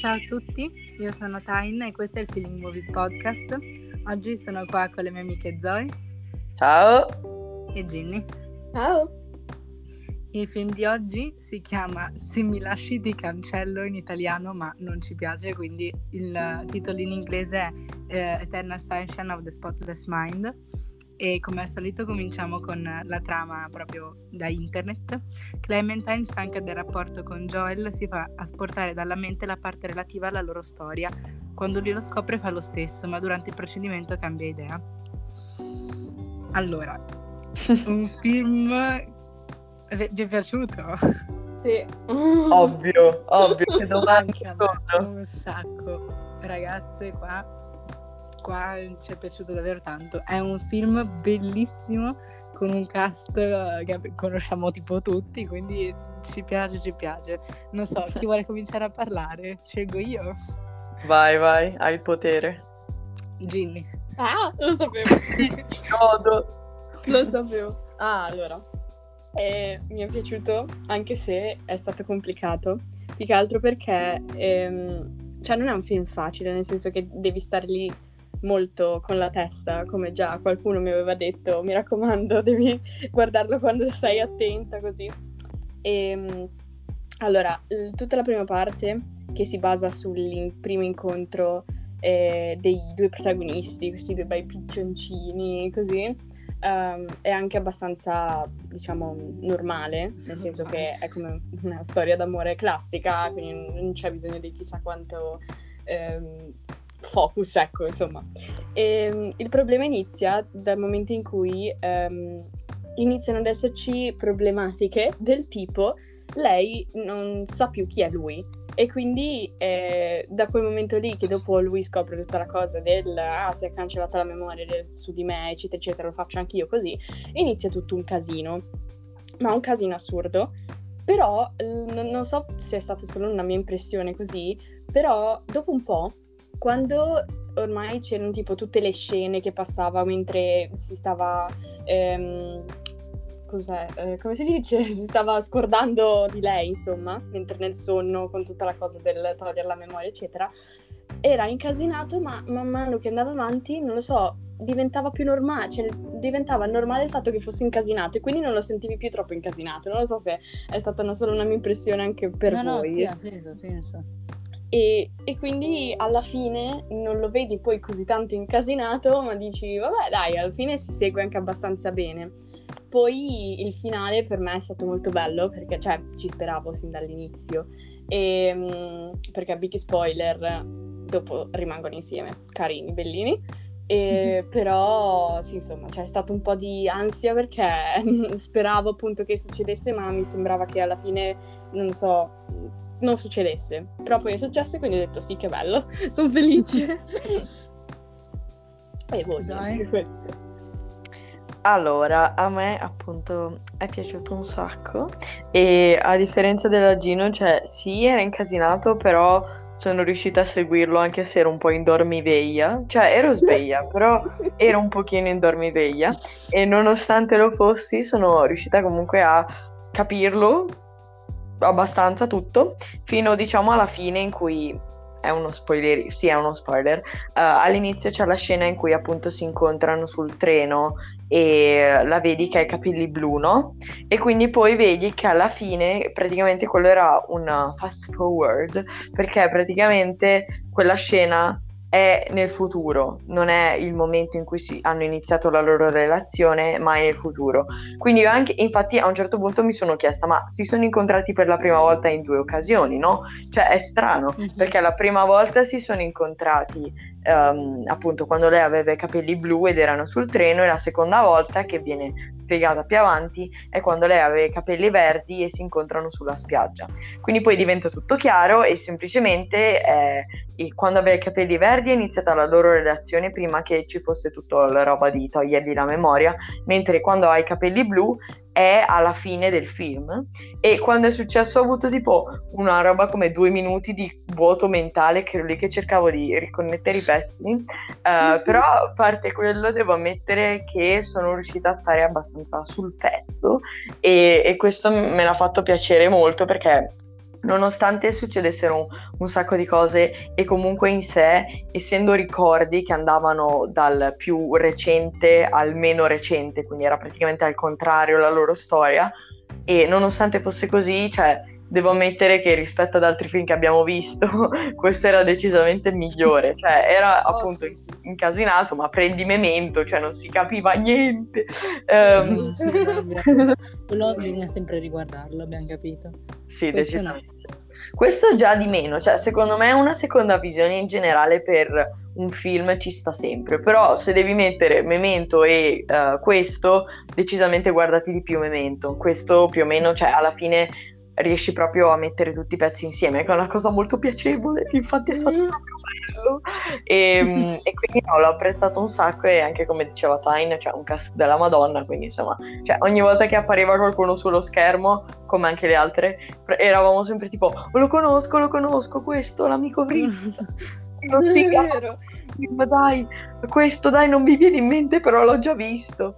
Ciao a tutti, io sono Tain e questo è il Feeling Movies Podcast. Oggi sono qua con le mie amiche Zoe. Ciao. E Ginny. Ciao. Il film di oggi si chiama Se mi lasci ti cancello in italiano, ma non ci piace, quindi il titolo in inglese è Eternal Sunshine of the Spotless Mind. E come al solito cominciamo con la trama proprio da internet. Clementine, stanca del rapporto con Joel, si fa asportare dalla mente la parte relativa alla loro storia. Quando lui lo scopre fa lo stesso, ma durante il procedimento cambia idea. Allora, un film... Vi è piaciuto? Sì. Ovvio, che domande sono. Un sacco. Ragazze, qua ci è piaciuto davvero tanto. È un film bellissimo con un cast che conosciamo tipo tutti, quindi ci piace. Non so, chi vuole cominciare a parlare? Scelgo io. Vai, hai il potere. Ginny. Ah, lo sapevo. Lo sapevo. Ah, allora. Mi è piaciuto, anche se è stato complicato. Più che altro perché non è un film facile, nel senso che devi star lì molto con la testa, come già qualcuno mi aveva detto, mi raccomando, devi guardarlo quando sei attenta, così. E allora, tutta la prima parte, che si basa sul primo incontro dei due protagonisti, questi due bei piccioncini, così, è anche abbastanza, diciamo, normale, nel senso che è come una storia d'amore classica, quindi non c'è bisogno di chissà quanto... focus, ecco, insomma. E il problema inizia dal momento in cui iniziano ad esserci problematiche del tipo lei non sa più chi è lui, e quindi da quel momento lì, che dopo lui scopre tutta la cosa del si è cancellata la memoria su di me, eccetera eccetera, lo faccio anch'io così, inizia tutto un casino, ma un casino assurdo. Però non so se è stata solo una mia impressione così, però dopo un po', quando ormai c'erano tipo tutte le scene che passava mentre si stava, come si dice? Si stava scordando di lei, insomma, mentre nel sonno, con tutta la cosa del togliere la memoria, eccetera, era incasinato, ma man mano che andava avanti, non lo so, diventava più normale, cioè diventava normale il fatto che fosse incasinato, e quindi non lo sentivi più troppo incasinato. Non lo so se è stata solo una mia impressione anche per voi. No, sì, ha senso. E quindi alla fine non lo vedi poi così tanto incasinato, ma dici vabbè dai, alla fine si segue anche abbastanza bene. Poi il finale per me è stato molto bello, perché cioè ci speravo sin dall'inizio, e perché big spoiler, dopo rimangono insieme, carini, bellini, e però sì, insomma, c'è stato un po' di ansia perché speravo appunto che succedesse, ma mi sembrava che alla fine, non so, non succedesse. Però poi è successo e quindi ho detto sì, che bello, sono felice. E voi, anche questo. Allora, a me appunto è piaciuto un sacco, e a differenza della Gino, cioè sì, era incasinato, però sono riuscita a seguirlo anche se ero un po' in dormiveglia, cioè ero sveglia però ero un pochino in dormiveglia, e nonostante lo fossi sono riuscita comunque a capirlo abbastanza tutto, fino diciamo alla fine, in cui è uno spoiler, all'inizio c'è la scena in cui appunto si incontrano sul treno e la vedi che ha i capelli blu, no? E quindi poi vedi che alla fine praticamente quello era un fast forward, perché praticamente quella scena è nel futuro, non è il momento in cui hanno iniziato la loro relazione, ma è nel futuro. Quindi io anche, infatti a un certo punto mi sono chiesta, ma si sono incontrati per la prima volta in due occasioni, no? Cioè è strano, perché la prima volta si sono incontrati appunto quando lei aveva i capelli blu ed erano sul treno, e la seconda volta, che viene spiegata più avanti, è quando lei aveva i capelli verdi e si incontrano sulla spiaggia. Quindi poi diventa tutto chiaro, e semplicemente quando aveva i capelli verdi è iniziata la loro relazione, prima che ci fosse tutta la roba di togliergli la memoria, mentre quando ha i capelli blu è alla fine del film. E quando è successo ho avuto tipo una roba come 2 minuti di vuoto mentale, che ero lì che cercavo di riconnettere i pezzi, però a parte quello devo ammettere che sono riuscita a stare abbastanza sul pezzo, e questo me l'ha fatto piacere molto, perché Nonostante succedessero un sacco di cose e comunque in sé, essendo ricordi che andavano dal più recente al meno recente, quindi era praticamente al contrario la loro storia, e nonostante fosse così, cioè, devo ammettere che rispetto ad altri film che abbiamo visto, questo era decisamente migliore, cioè era appunto incasinato, ma prendi Memento, cioè non si capiva niente. Quello bisogna sempre riguardarlo, abbiamo capito. Sì, questo decisamente. No. Questo già di meno, cioè secondo me una seconda visione in generale per un film ci sta sempre, però se devi mettere Memento e questo, decisamente guardati di più Memento. Questo più o meno, cioè alla fine riesci proprio a mettere tutti i pezzi insieme, che è una cosa molto piacevole, infatti è stato proprio bello e quindi no, l'ho apprezzato un sacco, e anche come diceva Tyne, cioè un cast della Madonna, quindi insomma, cioè, ogni volta che appariva qualcuno sullo schermo, come anche le altre, eravamo sempre tipo lo conosco questo, l'amico Fritz, non si vero. Ma dai, questo dai non mi viene in mente, però l'ho già visto.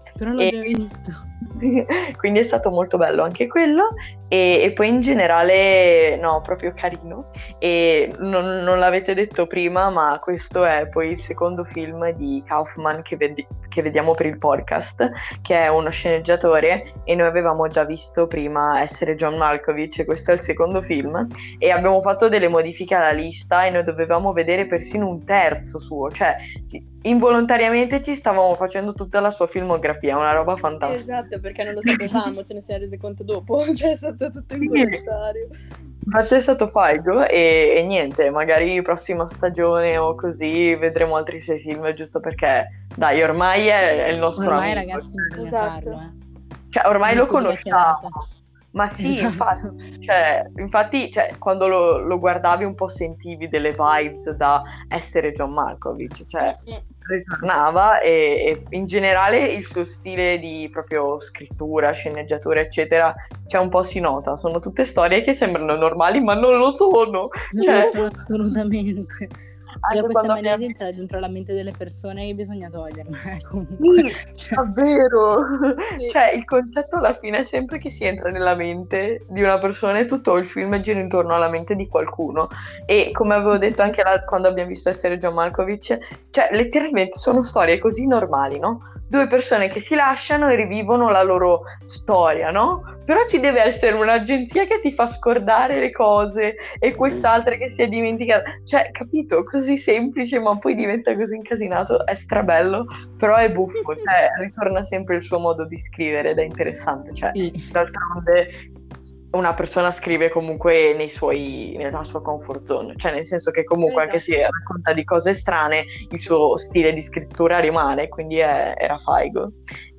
Quindi è stato molto bello anche quello, e poi in generale no, proprio carino, e non l'avete detto prima, ma questo è poi il secondo film di Kaufman che vediamo per il podcast, che è uno sceneggiatore, e noi avevamo già visto prima Essere John Malkovich, e questo è il secondo film, e abbiamo fatto delle modifiche alla lista e noi dovevamo vedere persino un terzo suo, cioè involontariamente ci stavamo facendo tutta la sua filmografia, una roba fantastica. Esatto, perché non lo sapevamo, ce ne si è resi conto dopo, cioè è stato tutto involontario. Infatti è stato figo, e niente, magari prossima stagione o così vedremo altri suoi film, giusto perché dai, ormai è il nostro ormai amico. Ragazzi, bisogna farlo, Cioè, ormai lo conosciamo. Ma sì, esatto. infatti, quando lo guardavi un po' sentivi delle vibes da Essere John Malkovich, cioè ritornava, e in generale il suo stile di proprio scrittura, sceneggiatura eccetera, cioè un po' si nota, sono tutte storie che sembrano normali ma non lo sono. Non lo sono assolutamente. Anche questa maniera di entrare dentro la mente delle persone che bisogna toglierla, comunque. Sì, davvero. Sì. Cioè, il concetto alla fine è sempre che si entra nella mente di una persona e tutto il film gira intorno alla mente di qualcuno. E come avevo detto anche quando abbiamo visto Essere John Malkovich, cioè letteralmente sono storie così normali, no? Due persone che si lasciano e rivivono la loro storia, no? Però ci deve essere un'agenzia che ti fa scordare le cose e quest'altra che si è dimenticata. Cioè, capito? Così semplice, ma poi diventa così incasinato. È strabello, però è buffo. Cioè, ritorna sempre il suo modo di scrivere ed è interessante. Cioè, d'altronde una persona scrive comunque nella sua comfort zone, cioè nel senso che comunque anche se racconta di cose strane, il suo stile di scrittura rimane, quindi era figo.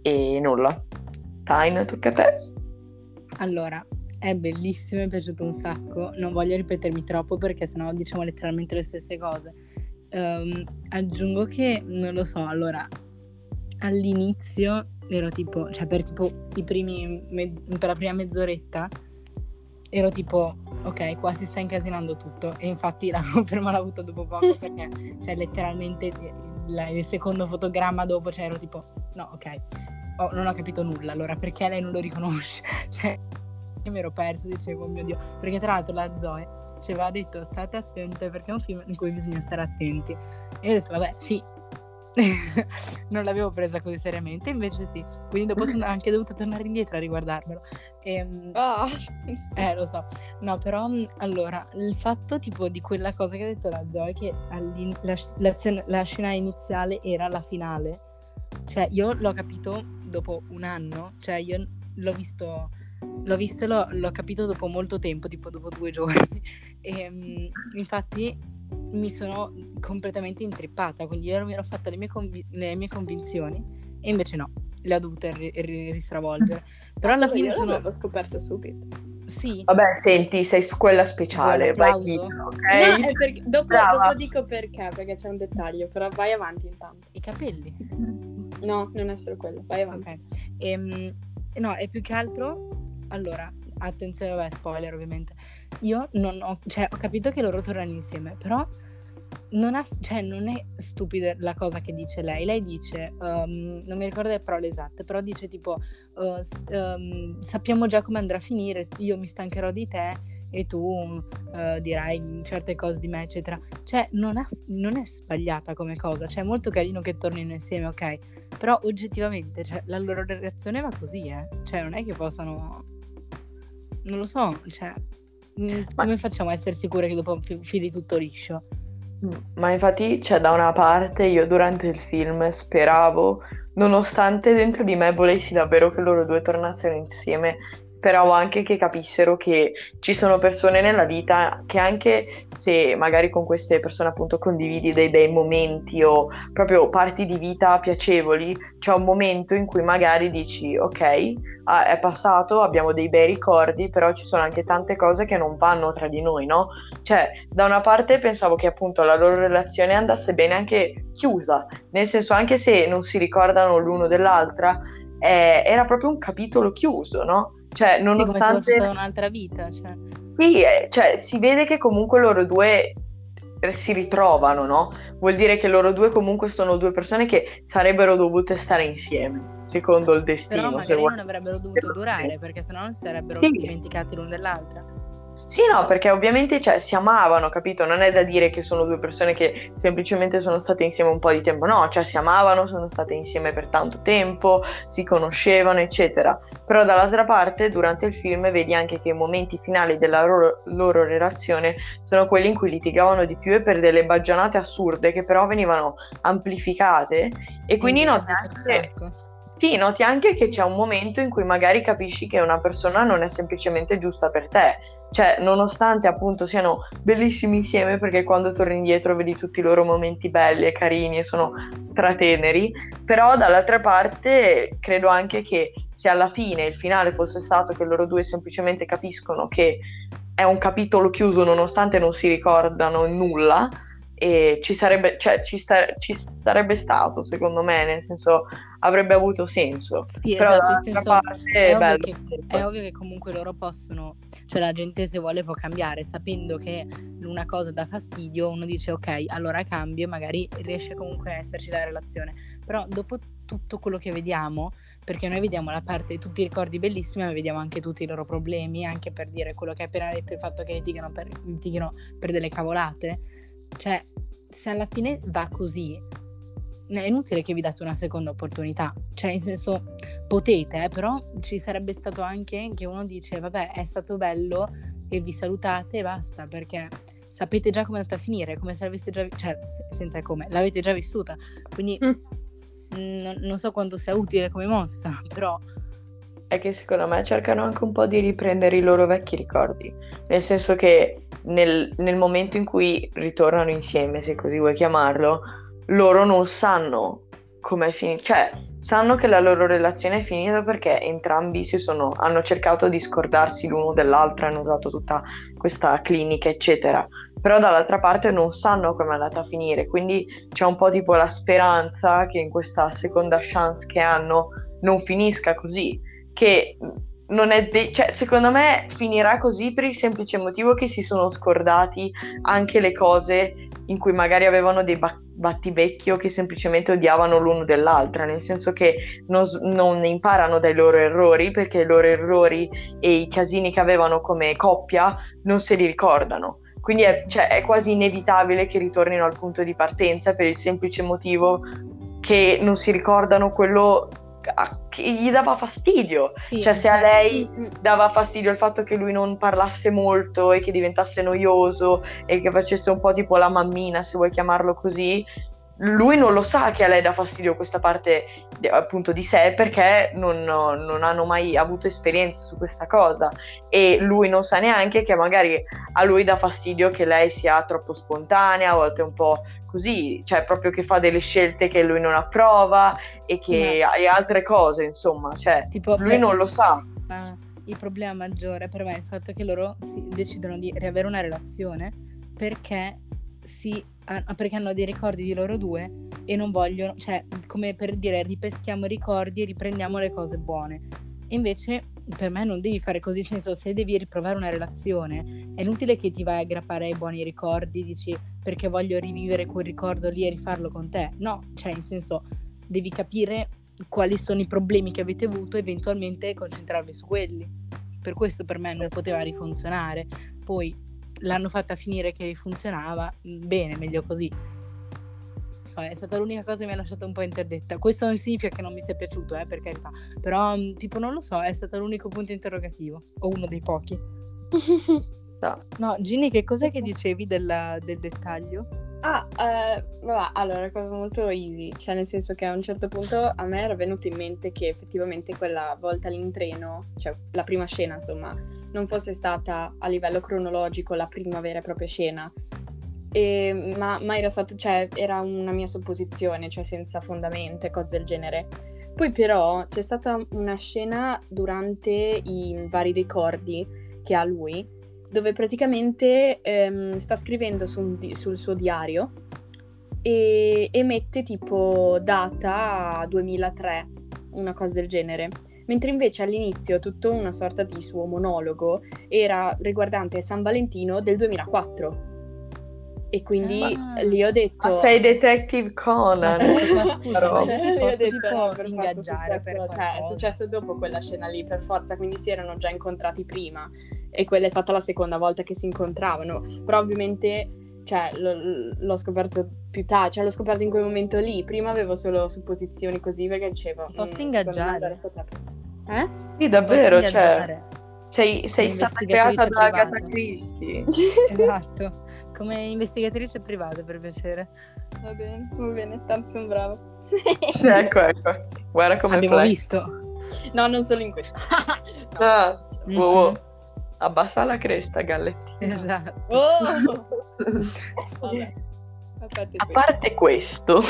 E nulla. Tyne, tocca a te. Allora, è bellissimo, mi è piaciuto un sacco, non voglio ripetermi troppo perché sennò diciamo letteralmente le stesse cose. Aggiungo che, non lo so, allora, all'inizio ero tipo, cioè per la prima mezz'oretta ero tipo, ok, qua si sta incasinando tutto, e infatti la conferma l'ho avuta dopo poco perché, cioè letteralmente il secondo fotogramma dopo, cioè ero tipo, no, ok. Non ho capito nulla, allora perché lei non lo riconosce? Cioè, io mi ero perso, dicevo, oh mio Dio, perché tra l'altro la Zoe ci aveva detto state attente perché è un film in cui bisogna stare attenti, e io ho detto vabbè, sì. Non l'avevo presa così seriamente, invece sì, quindi dopo sono anche dovuta tornare indietro a riguardarmelo. Lo so, no, però allora il fatto tipo di quella cosa che ha detto la Zoe, che la scena iniziale era la finale, cioè io l'ho capito dopo un anno, cioè io l'ho visto e l'ho capito dopo molto tempo, tipo dopo 2 giorni, e infatti mi sono completamente intrippata, quindi io mi ero fatta le mie convinzioni e invece no, le ho dovute ristravolgere, però alla fine l'ho scoperto subito. Sì. Vabbè, senti, sei su quella speciale, vai dietro, ok? No, dopo dico perché c'è un dettaglio, però vai avanti intanto. I capelli? No, non è solo quello, vai avanti. Okay. No, è più che altro, allora, attenzione, vabbè, spoiler ovviamente, io non ho, cioè ho capito che loro tornano insieme, però non è stupida la cosa che dice lei dice, non mi ricordo le parole esatte, però dice tipo sappiamo già come andrà a finire, io mi stancherò di te e tu dirai certe cose di me, eccetera. Cioè, non è sbagliata come cosa, cioè è molto carino che tornino insieme, ok, però oggettivamente, cioè, la loro reazione va così, cioè non è che possano, non lo so, cioè come facciamo a essere sicure che dopo fili tutto liscio? Ma infatti, cioè, da una parte io durante il film speravo, nonostante dentro di me volessi davvero che loro due tornassero insieme, speravo anche che capissero che ci sono persone nella vita che, anche se magari con queste persone appunto condividi dei bei momenti o proprio parti di vita piacevoli, c'è un momento in cui magari dici ok, è passato, abbiamo dei bei ricordi, però ci sono anche tante cose che non vanno tra di noi, no? Cioè, da una parte pensavo che appunto la loro relazione andasse bene anche chiusa, nel senso anche se non si ricordano l'uno dell'altra, era proprio un capitolo chiuso, no? Cioè, nonostante... Sì, come se fosse un'altra vita, cioè. Sì, cioè, si vede che comunque loro due si ritrovano, no? Vuol dire che loro due comunque sono due persone che sarebbero dovute stare insieme, secondo il destino. Però magari non avrebbero dovuto durare, perché sennò non si sarebbero dimenticati l'un dell'altra. Sì, no, perché ovviamente, cioè, si amavano, capito? Non è da dire che sono due persone che semplicemente sono state insieme un po' di tempo, no, cioè si amavano, sono state insieme per tanto tempo, si conoscevano, eccetera. Però dall'altra parte, durante il film, vedi anche che i momenti finali della loro relazione sono quelli in cui litigavano di più e per delle baggianate assurde che però venivano amplificate, e quindi noti anche... Sì, noti anche che c'è un momento in cui magari capisci che una persona non è semplicemente giusta per te. Cioè, nonostante appunto siano bellissimi insieme, perché quando torni indietro vedi tutti i loro momenti belli e carini e sono strateneri, però dall'altra parte credo anche che se alla fine il finale fosse stato che loro due semplicemente capiscono che è un capitolo chiuso nonostante non si ricordano nulla, e ci sarebbe stato, secondo me, nel senso avrebbe avuto senso. Sì, però esatto, senso, parte è ovvio che comunque loro possono, cioè la gente se vuole può cambiare, sapendo che una cosa dà fastidio uno dice ok, allora cambio, e magari riesce comunque a esserci la relazione. Però dopo tutto quello che vediamo, perché noi vediamo la parte, tutti i ricordi bellissimi, ma vediamo anche tutti i loro problemi, anche per dire quello che hai appena detto, il fatto che litighino per delle cavolate. Cioè, se alla fine va così, è inutile che vi date una seconda opportunità, cioè in senso potete, però ci sarebbe stato anche che uno dice vabbè, è stato bello e vi salutate e basta, perché sapete già come è andata a finire, come se l'aveste già l'avete già vissuta, quindi non so quanto sia utile come mossa, però è che secondo me cercano anche un po' di riprendere i loro vecchi ricordi, nel senso che nel momento in cui ritornano insieme, se così vuoi chiamarlo, loro non sanno com'è finita, cioè sanno che la loro relazione è finita perché entrambi hanno cercato di scordarsi l'uno dell'altro, hanno usato tutta questa clinica eccetera, però dall'altra parte non sanno come è andata a finire, quindi c'è un po' tipo la speranza che in questa seconda chance che hanno non finisca così, che non è cioè secondo me finirà così per il semplice motivo che si sono scordati anche le cose in cui magari avevano dei battivecchio che semplicemente odiavano l'uno dell'altra, nel senso che non imparano dai loro errori, perché i loro errori e i casini che avevano come coppia non se li ricordano, quindi è quasi inevitabile che ritornino al punto di partenza per il semplice motivo che non si ricordano quello che gli dava fastidio, sì, cioè se a lei dava fastidio il fatto che lui non parlasse molto e che diventasse noioso e che facesse un po' tipo la mammina, se vuoi chiamarlo così, lui non lo sa che a lei dà fastidio questa parte appunto di sé, perché non hanno mai avuto esperienza su questa cosa, e lui non sa neanche che magari a lui dà fastidio che lei sia troppo spontanea, a volte un po' così, cioè proprio che fa delle scelte che lui non approva e che e altre cose, insomma, cioè tipo, lui non lo sa. Il problema maggiore per me è il fatto che loro decidono di riavere una relazione perché hanno dei ricordi di loro due e non vogliono, cioè come per dire ripeschiamo i ricordi e riprendiamo le cose buone. Invece per me non devi fare così, nel senso, se devi riprovare una relazione è inutile che ti vai a aggrappare ai buoni ricordi, dici perché voglio rivivere quel ricordo lì e rifarlo con te, no, cioè in senso devi capire quali sono i problemi che avete avuto e eventualmente concentrarvi su quelli. per questo per me non poteva rifunzionare. Poi l'hanno fatta finire che rifunzionava, bene, meglio così. È stata l'unica cosa che mi ha lasciato un po' interdetta. Questo non significa che non mi sia piaciuto, per carità, però tipo non lo so, è stato l'unico punto interrogativo, o uno dei pochi. No, Ginny, che cos'è che dicevi del dettaglio? Vabbè, allora, una cosa molto easy, cioè nel senso che a un certo punto a me era venuto in mente che effettivamente quella volta lì in treno, cioè la prima scena insomma, non fosse stata a livello cronologico la prima vera e propria scena. Ma era stato, cioè era una mia supposizione, cioè senza fondamento e cose del genere. Poi però c'è stata una scena durante i vari ricordi che ha lui, dove praticamente sta scrivendo sul suo diario e mette tipo data 2003, una cosa del genere. Mentre invece all'inizio tutto una sorta di suo monologo era riguardante San Valentino del 2004. E quindi lì ho detto... Ma sei Detective Conan! Però ho detto no, per ingaggiare. È successo dopo quella scena lì, per forza, quindi si erano già incontrati prima. E quella è stata la seconda volta che si incontravano. Però ovviamente, cioè, l'ho scoperto più tardi, cioè l'ho scoperto in quel momento lì. Prima avevo solo supposizioni così, perché dicevo... Posso ingaggiare? Sì, davvero, cioè... Sei stata creata da Agatha Christie. Esatto, come investigatrice privata, per piacere. Va bene, tanto sono brava. Ecco, guarda come abbiamo visto. No, non solo in questo. No. Wow. Abbassa la cresta, gallettina. Esatto. Vabbè. A parte questo,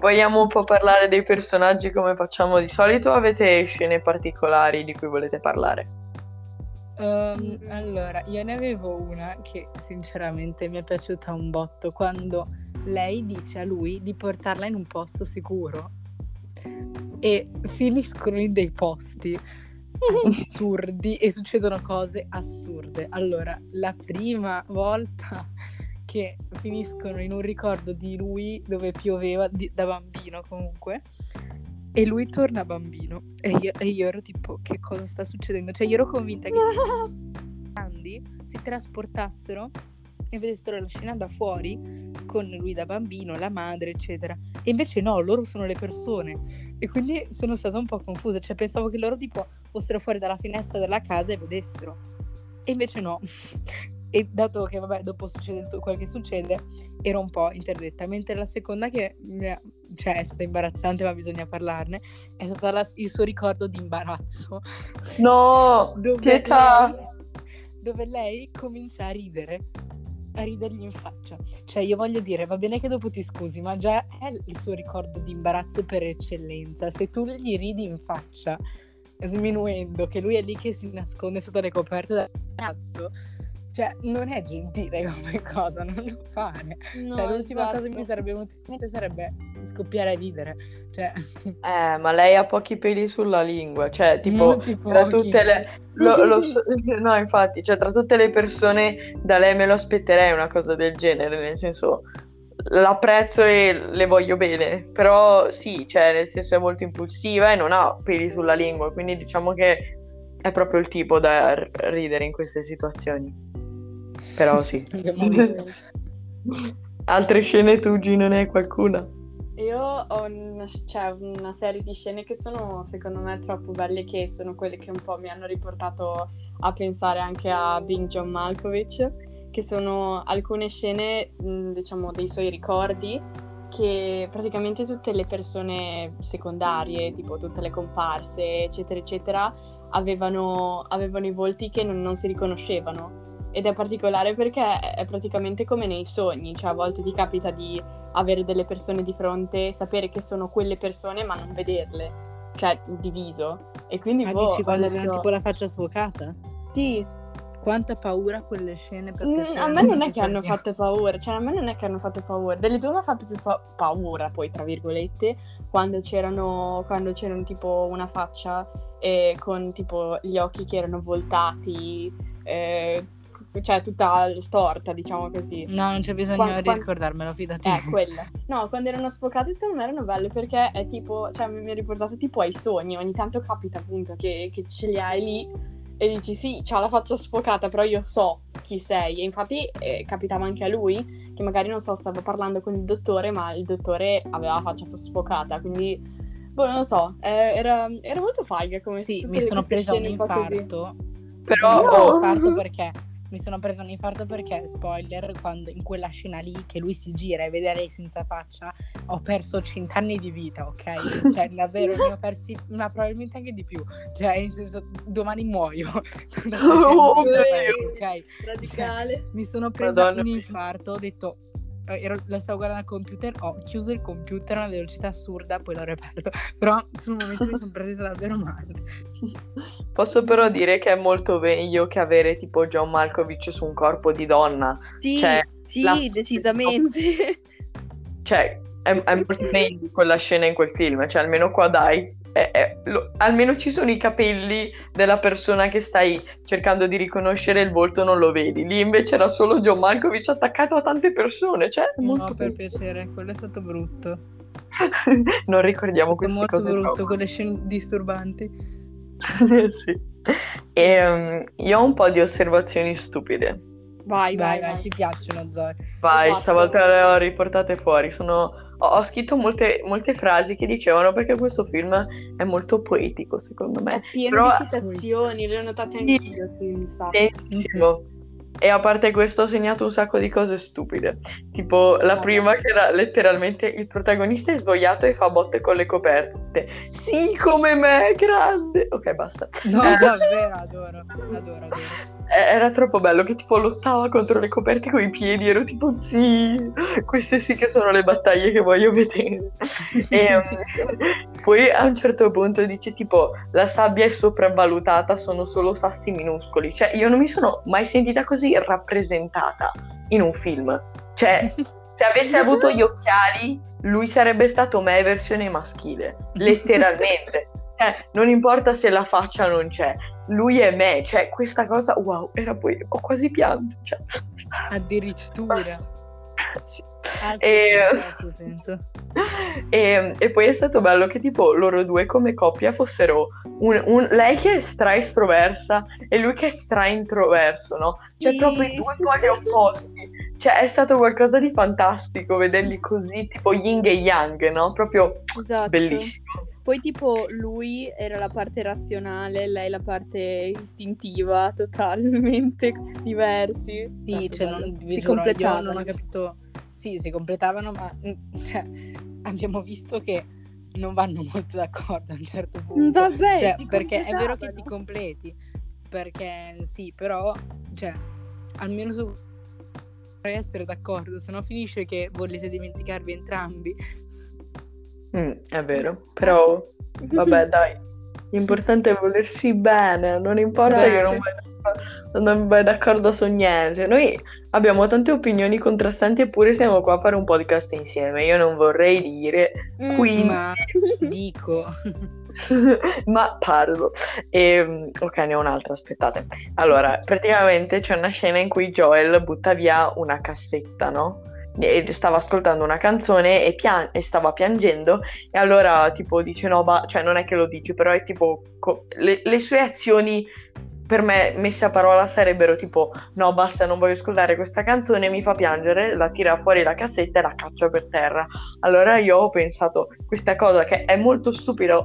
vogliamo un po' parlare dei personaggi come facciamo di solito, o avete scene particolari di cui volete parlare? Allora, io ne avevo una che sinceramente mi è piaciuta un botto, quando lei dice a lui di portarla in un posto sicuro e finiscono in dei posti assurdi e succedono cose assurde. Allora, la prima volta che finiscono in un ricordo di lui dove pioveva da bambino comunque, e lui torna bambino, e io ero tipo, che cosa sta succedendo? Cioè io ero convinta che i grandi si trasportassero e vedessero la scena da fuori, con lui da bambino, la madre, eccetera. E invece no, loro sono le persone. E quindi sono stata un po' confusa, cioè pensavo che loro tipo fossero fuori dalla finestra della casa e vedessero. E invece no. E dato che vabbè, dopo succede quel che succede, ero un po' interdetta. Mentre la seconda, che cioè è stata imbarazzante ma bisogna parlarne, è stata il suo ricordo di imbarazzo. No, pietà! Dove lei comincia a ridergli in faccia. Cioè io voglio dire, va bene che dopo ti scusi, ma già è il suo ricordo di imbarazzo per eccellenza. Se tu gli ridi in faccia, sminuendo che lui è lì che si nasconde sotto le coperte del cazzo, cioè, non è gentile come cosa, non lo fare. No, cioè, l'ultima cosa che mi sarebbe venuta in mente sarebbe scoppiare a ridere. Cioè... ma lei ha pochi peli sulla lingua, cioè, tipo, tra tutte le... No, infatti, cioè, tra tutte le persone da lei me lo aspetterei una cosa del genere, nel senso, l'apprezzo e le voglio bene, però sì, cioè, nel senso è molto impulsiva e non ha peli sulla lingua, quindi diciamo che è proprio il tipo da ridere in queste situazioni. Però sì. Altre scene tu, Gino, ne hai qualcuna? Io ho una serie di scene che sono secondo me troppo belle, che sono quelle che un po' mi hanno riportato a pensare anche a Being John Malkovich, che sono alcune scene diciamo dei suoi ricordi, che praticamente tutte le persone secondarie, tipo tutte le comparse eccetera eccetera, avevano i volti che non si riconoscevano. Ed è particolare perché è praticamente come nei sogni, cioè a volte ti capita di avere delle persone di fronte, sapere che sono quelle persone ma non vederle, cioè di viso. E quindi dici quando avevano tipo la faccia sfocata? Sì. Quanta paura quelle scene. A me non è che hanno fatto paura, cioè a me non è che hanno fatto paura. Delle due mi ha fatto più paura poi, tra virgolette, quando c'erano tipo una faccia con tipo gli occhi che erano voltati, cioè tutta storta, diciamo così. No, non c'è bisogno di ricordarmelo, fidati. Quella. No, quando erano sfocate secondo me erano belle perché è tipo, cioè mi ha riportato tipo ai sogni, ogni tanto capita appunto che ce li hai lì e dici sì, c'ha la faccia sfocata, però io so chi sei. E infatti capitava anche a lui che magari, non so, stava parlando con il dottore, ma il dottore aveva la faccia sfocata, quindi boh, non lo so, era molto faiga come sì, mi sono presa un infarto però mi sono presa un infarto perché spoiler, quando in quella scena lì che lui si gira e vede lei senza faccia, ho perso 5 anni di vita, ok? Cioè davvero ne ho persi, ma probabilmente anche di più, cioè nel senso domani muoio. Oh, okay. Radicale, cioè, mi sono presa un infarto, ho detto la stavo guardando al computer, ho chiuso il computer a una velocità assurda, poi l'ho riaperto, però sul momento mi sono presa davvero male. Posso però dire che è molto meglio che avere tipo John Malkovich su un corpo di donna. Sì, cioè, sì, decisamente. Cioè è molto meglio quella scena in quel film, cioè almeno qua dai almeno ci sono i capelli della persona che stai cercando di riconoscere, il volto non lo vedi. Lì invece era solo John Malkovich attaccato a tante persone, cioè molto no, per piacere, quello è stato brutto. Non ricordiamo queste cose, è molto brutto, troppo. Quelle scene disturbanti. Sì. E, io ho un po' di osservazioni stupide. Vai, ci piacciono, Zoe. Vai, esatto. Stavolta le ho riportate fuori. Ho scritto molte frasi che dicevano, perché questo film è molto poetico, secondo me. È pieno di citazioni, le ho notate anch'io, sì, mi sa. E a parte questo ho segnato un sacco di cose stupide. Tipo la prima che era letteralmente il protagonista è svogliato e fa botte con le coperte. Sì, come me, grande! Ok, basta. No, davvero, adoro. Era troppo bello che tipo lottava contro le coperte con i piedi, ero tipo sì, queste sì che sono le battaglie che voglio vedere. E poi a un certo punto dice tipo la sabbia è sopravvalutata, sono solo sassi minuscoli. Cioè io non mi sono mai sentita così rappresentata in un film. Cioè se avesse avuto gli occhiali lui sarebbe stato me versione maschile, letteralmente. Non importa se la faccia non c'è, lui è me, cioè questa cosa wow, era poi ho quasi pianto, cioè. Addirittura. Sì. E poi è stato bello che tipo loro due come coppia fossero lei che è stra estroversa e lui che è stra introverso, no? Cioè proprio i due poli opposti, cioè è stato qualcosa di fantastico vederli così, tipo yin e yang, no? Proprio esatto. Bellissimo. Poi tipo lui era la parte razionale, lei la parte istintiva, totalmente diversi. Sì, cioè si completavano, non ho capito. Sì, si completavano, ma cioè, abbiamo visto che non vanno molto d'accordo a un certo punto. Vabbè, cioè, perché è vero che ti completi, perché sì, però cioè almeno su dovrei essere d'accordo, se no finisce che volete dimenticarvi entrambi. È vero, però vabbè dai, l'importante è volersi bene, non importa che non vai d'accordo su niente. Noi abbiamo tante opinioni contrastanti eppure siamo qua a fare un podcast insieme, io non vorrei dire, quindi ma dico ma parlo. Ok, ne ho un'altra, aspettate. Allora, praticamente c'è una scena in cui Joel butta via una cassetta, no? Stava ascoltando una canzone e stava piangendo e allora tipo dice no, ma cioè non è che lo dice, però è tipo le sue azioni per me messe a parola sarebbero tipo no basta, non voglio ascoltare questa canzone, mi fa piangere, la tira fuori la cassetta e la caccia per terra. Allora io ho pensato questa cosa che è molto stupida,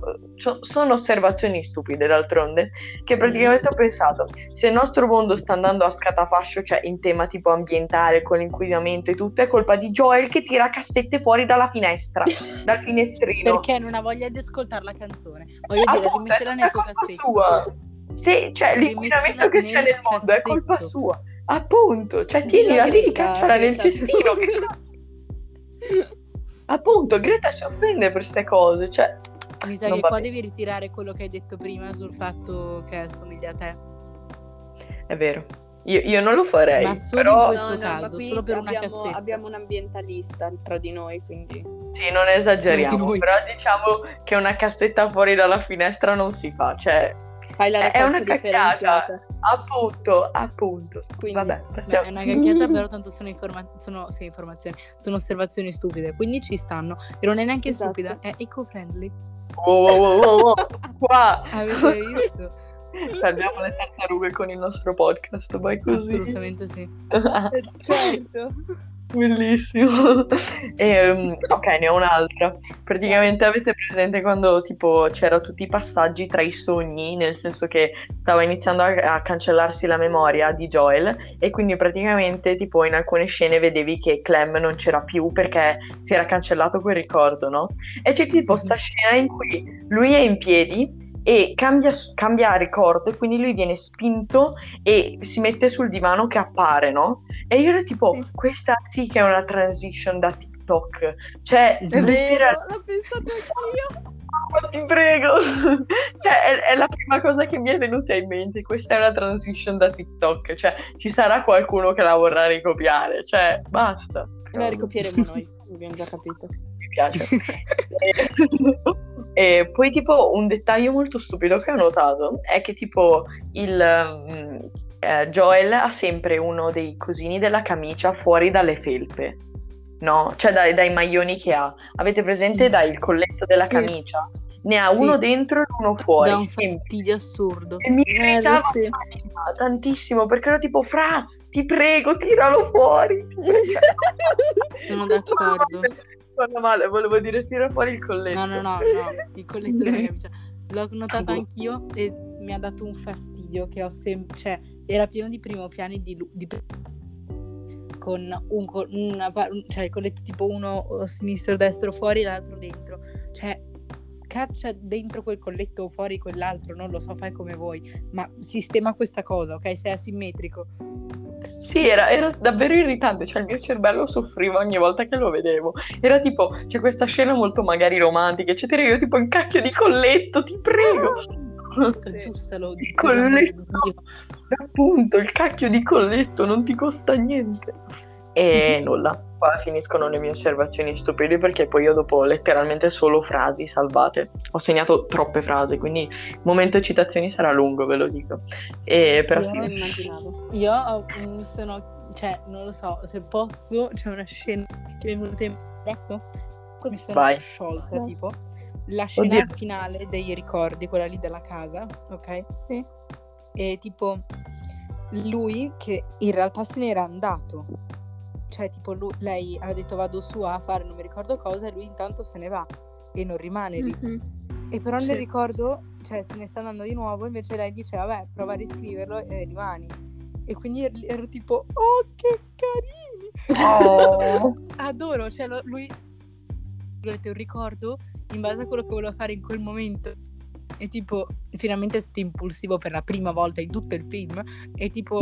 sono osservazioni stupide d'altronde, che praticamente ho pensato se il nostro mondo sta andando a scatafascio, cioè in tema tipo ambientale con l'inquinamento e tutto, è colpa di Joel che tira cassette fuori dalla finestra, dal finestrino, perché non ha voglia di ascoltare la canzone, voglio dire rimetterla nel tuo cassetto. Se cioè l'inquinamento che c'è nel mondo cassetto. È colpa sua, appunto, cioè tienila lì, cacciala nel cestino. Appunto, Greta si offende per queste cose, cioè mi sa che qua devi ritirare quello che hai detto prima sul fatto che assomiglia a te. È vero, io non lo farei, ma solo però in questo caso, ma solo per una cassetta. Abbiamo un ambientalista tra di noi, quindi sì, non esageriamo, però diciamo che una cassetta fuori dalla finestra non si fa, cioè è una cacchiata, appunto. Quindi, vabbè, beh, è una cacchiata, però tanto sono osservazioni stupide, quindi ci stanno, e non è neanche esatto. Stupida, è eco-friendly. Oh, qua avete visto? Salviamo le tartarughe con il nostro podcast, vai così. Assolutamente sì. Certo. Bellissimo. Ok, ne ho un'altra. Praticamente avete presente quando tipo c'era tutti i passaggi tra i sogni, nel senso che stava iniziando a cancellarsi la memoria di Joel, e quindi praticamente tipo in alcune scene vedevi che Clem non c'era più perché si era cancellato quel ricordo, no? E c'è tipo sta scena in cui lui è in piedi e cambia ricordo, e quindi lui viene spinto e si mette sul divano che appare, no? E io ero tipo, sì, questa sì che è una transition da TikTok, cioè è vero, l'ho pensato anch'io. Ma ti prego, cioè è la prima cosa che mi è venuta in mente, questa è una transition da TikTok, cioè ci sarà qualcuno che la vorrà ricopiare, cioè basta, la ricopieremo noi, abbiamo già capito. Piace. E poi tipo un dettaglio molto stupido che ho notato è che tipo Joel ha sempre uno dei cosini della camicia fuori dalle felpe, no? Cioè dai maglioni che ha. Avete presente dal colletto della camicia? Ne ha uno dentro e uno fuori. Da un fastidio assurdo. E mi irritava tantissimo, perché ero tipo, fra, ti prego, tiralo fuori. Sono d'accordo. Suona male, volevo dire tira fuori il colletto. No, il colletto della camicia. L'ho notato anch'io e mi ha dato un fastidio che ho sempre... Cioè, era pieno di primo piano di con cioè, il colletto tipo uno sinistro, destro, fuori, l'altro dentro. Cioè, caccia dentro quel colletto o fuori quell'altro, non lo so, fai come vuoi. Ma sistema questa cosa, ok? Sei asimmetrico. Sì, era davvero irritante, cioè il mio cervello soffriva ogni volta che lo vedevo. Era tipo, c'è questa scena molto magari romantica, eccetera, io tipo, un cacchio di colletto, ti prego! Giustalo, il colletto, appunto, il cacchio di colletto, non ti costa niente. E nulla, qua finiscono le mie osservazioni stupide, perché poi io dopo letteralmente solo frasi salvate. Ho segnato troppe frasi, quindi il momento citazioni sarà lungo, ve lo dico. E però io non immaginavo. Io mi sono, cioè non lo so, se posso, c'è una scena che mi è venuta in adesso, mi sono sciolta, tipo la scena finale dei ricordi, quella lì della casa, ok? Sì. E tipo lui che in realtà se n'era andato. Cioè tipo lei ha detto vado su a fare non mi ricordo cosa, e lui intanto se ne va e non rimane lì, e però nel ricordo, cioè, se ne sta andando di nuovo, invece lei dice vabbè, prova a riscriverlo e rimani, e quindi ero tipo oh, che carini, oh. Adoro, cioè lui volete un ricordo in base a quello che voleva fare in quel momento, e tipo finalmente è stato impulsivo per la prima volta in tutto il film, e tipo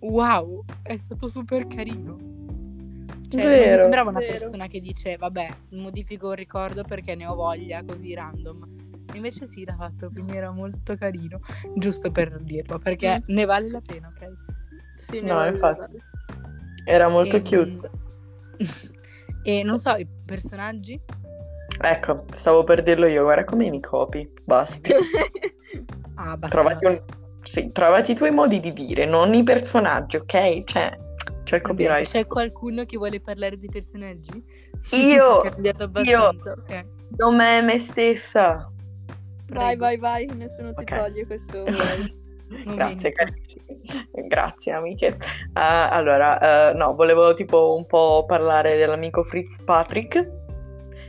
wow, è stato super carino. Cioè, vero, mi sembrava una persona che dice vabbè, modifico il ricordo perché ne ho voglia, così random. Invece sì, l'ha fatto, quindi era molto carino. Giusto per dirlo, perché ne vale la pena, ok? Sì, no, vale, infatti. Era molto cute. E non so, i personaggi? Ecco, stavo per dirlo io, guarda come mi copi. Basta. Trovati un... Sì, trovati i tuoi modi di dire, non i personaggi, ok? Cioè... Vabbè, c'è qualcuno che vuole parlare di personaggi? Io! Okay. Non è me stessa! Prego. Vai, nessuno ti toglie questo. Grazie, carissimi. Grazie, amiche. Allora, no, volevo tipo un po' parlare dell'amico Fitzpatrick,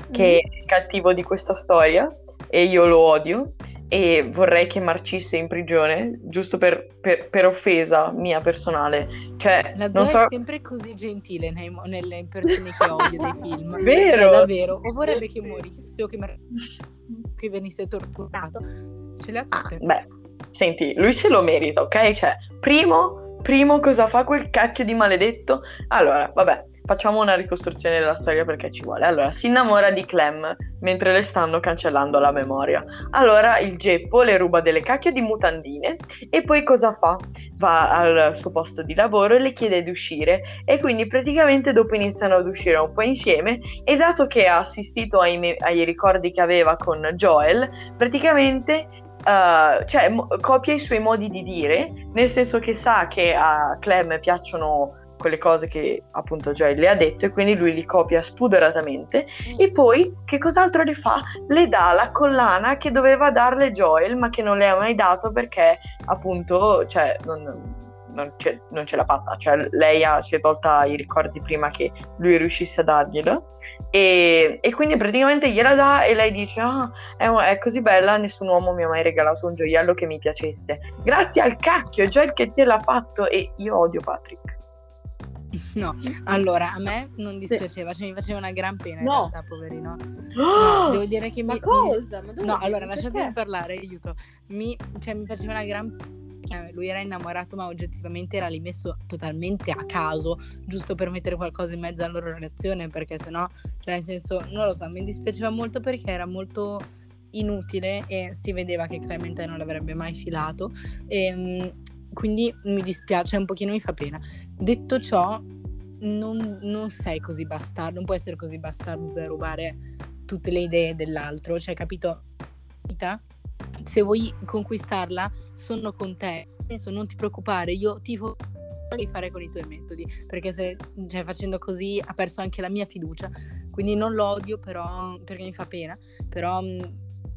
che è il cattivo di questa storia, e io lo odio. E vorrei che marcisse in prigione, giusto per offesa mia personale. Cioè, la Zoe è sempre così gentile nelle persone che odio dei film. Vero? Cioè, davvero. O vorrebbe che morisse, o che venisse torturato. Ce l'ha tutte. Beh, senti, lui se lo merita, ok? Cioè, primo cosa fa quel cacchio di maledetto? Allora, vabbè. Facciamo una ricostruzione della storia perché ci vuole. Allora, si innamora di Clem mentre le stanno cancellando la memoria. Allora, il geppo le ruba delle cacchio di mutandine, e poi cosa fa? Va al suo posto di lavoro e le chiede di uscire, e quindi praticamente dopo iniziano ad uscire un po' insieme, e dato che ha assistito ai ricordi che aveva con Joel, praticamente... cioè copia i suoi modi di dire, nel senso che sa che a Clem piacciono quelle cose che appunto Joel le ha detto, e quindi lui li copia spudoratamente. E poi che cos'altro le fa? Le dà la collana che doveva darle Joel, ma che non le ha mai dato perché appunto, cioè, non ce l'ha fatta, cioè lei si è tolta i ricordi prima che lui riuscisse a darglielo, e quindi praticamente gliela dà e lei dice: ah, è così bella, nessun uomo mi ha mai regalato un gioiello che mi piacesse, grazie al cacchio Joel che te l'ha fatto. E io odio Patrick. No, allora a me non dispiaceva, cioè mi faceva una gran pena in realtà, poverino. No, devo dire che ma mi... cosa? Ma no, allora lasciatemi parlare, aiuto. Mi faceva una gran pena. Lui era innamorato, ma oggettivamente era lì messo totalmente a caso, giusto per mettere qualcosa in mezzo alla loro relazione, perché sennò, cioè nel senso, non lo so, mi dispiaceva molto perché era molto inutile e si vedeva che Clementine non l'avrebbe mai filato, e quindi mi dispiace un pochino, mi fa pena. Detto ciò, non sei così bastardo, non puoi essere così bastardo da rubare tutte le idee dell'altro, cioè, capito? Se vuoi conquistarla sono con te, adesso non ti preoccupare, io tifo di fare con i tuoi metodi, perché se, cioè, facendo così ha perso anche la mia fiducia, quindi non lo odio, però, perché mi fa pena, però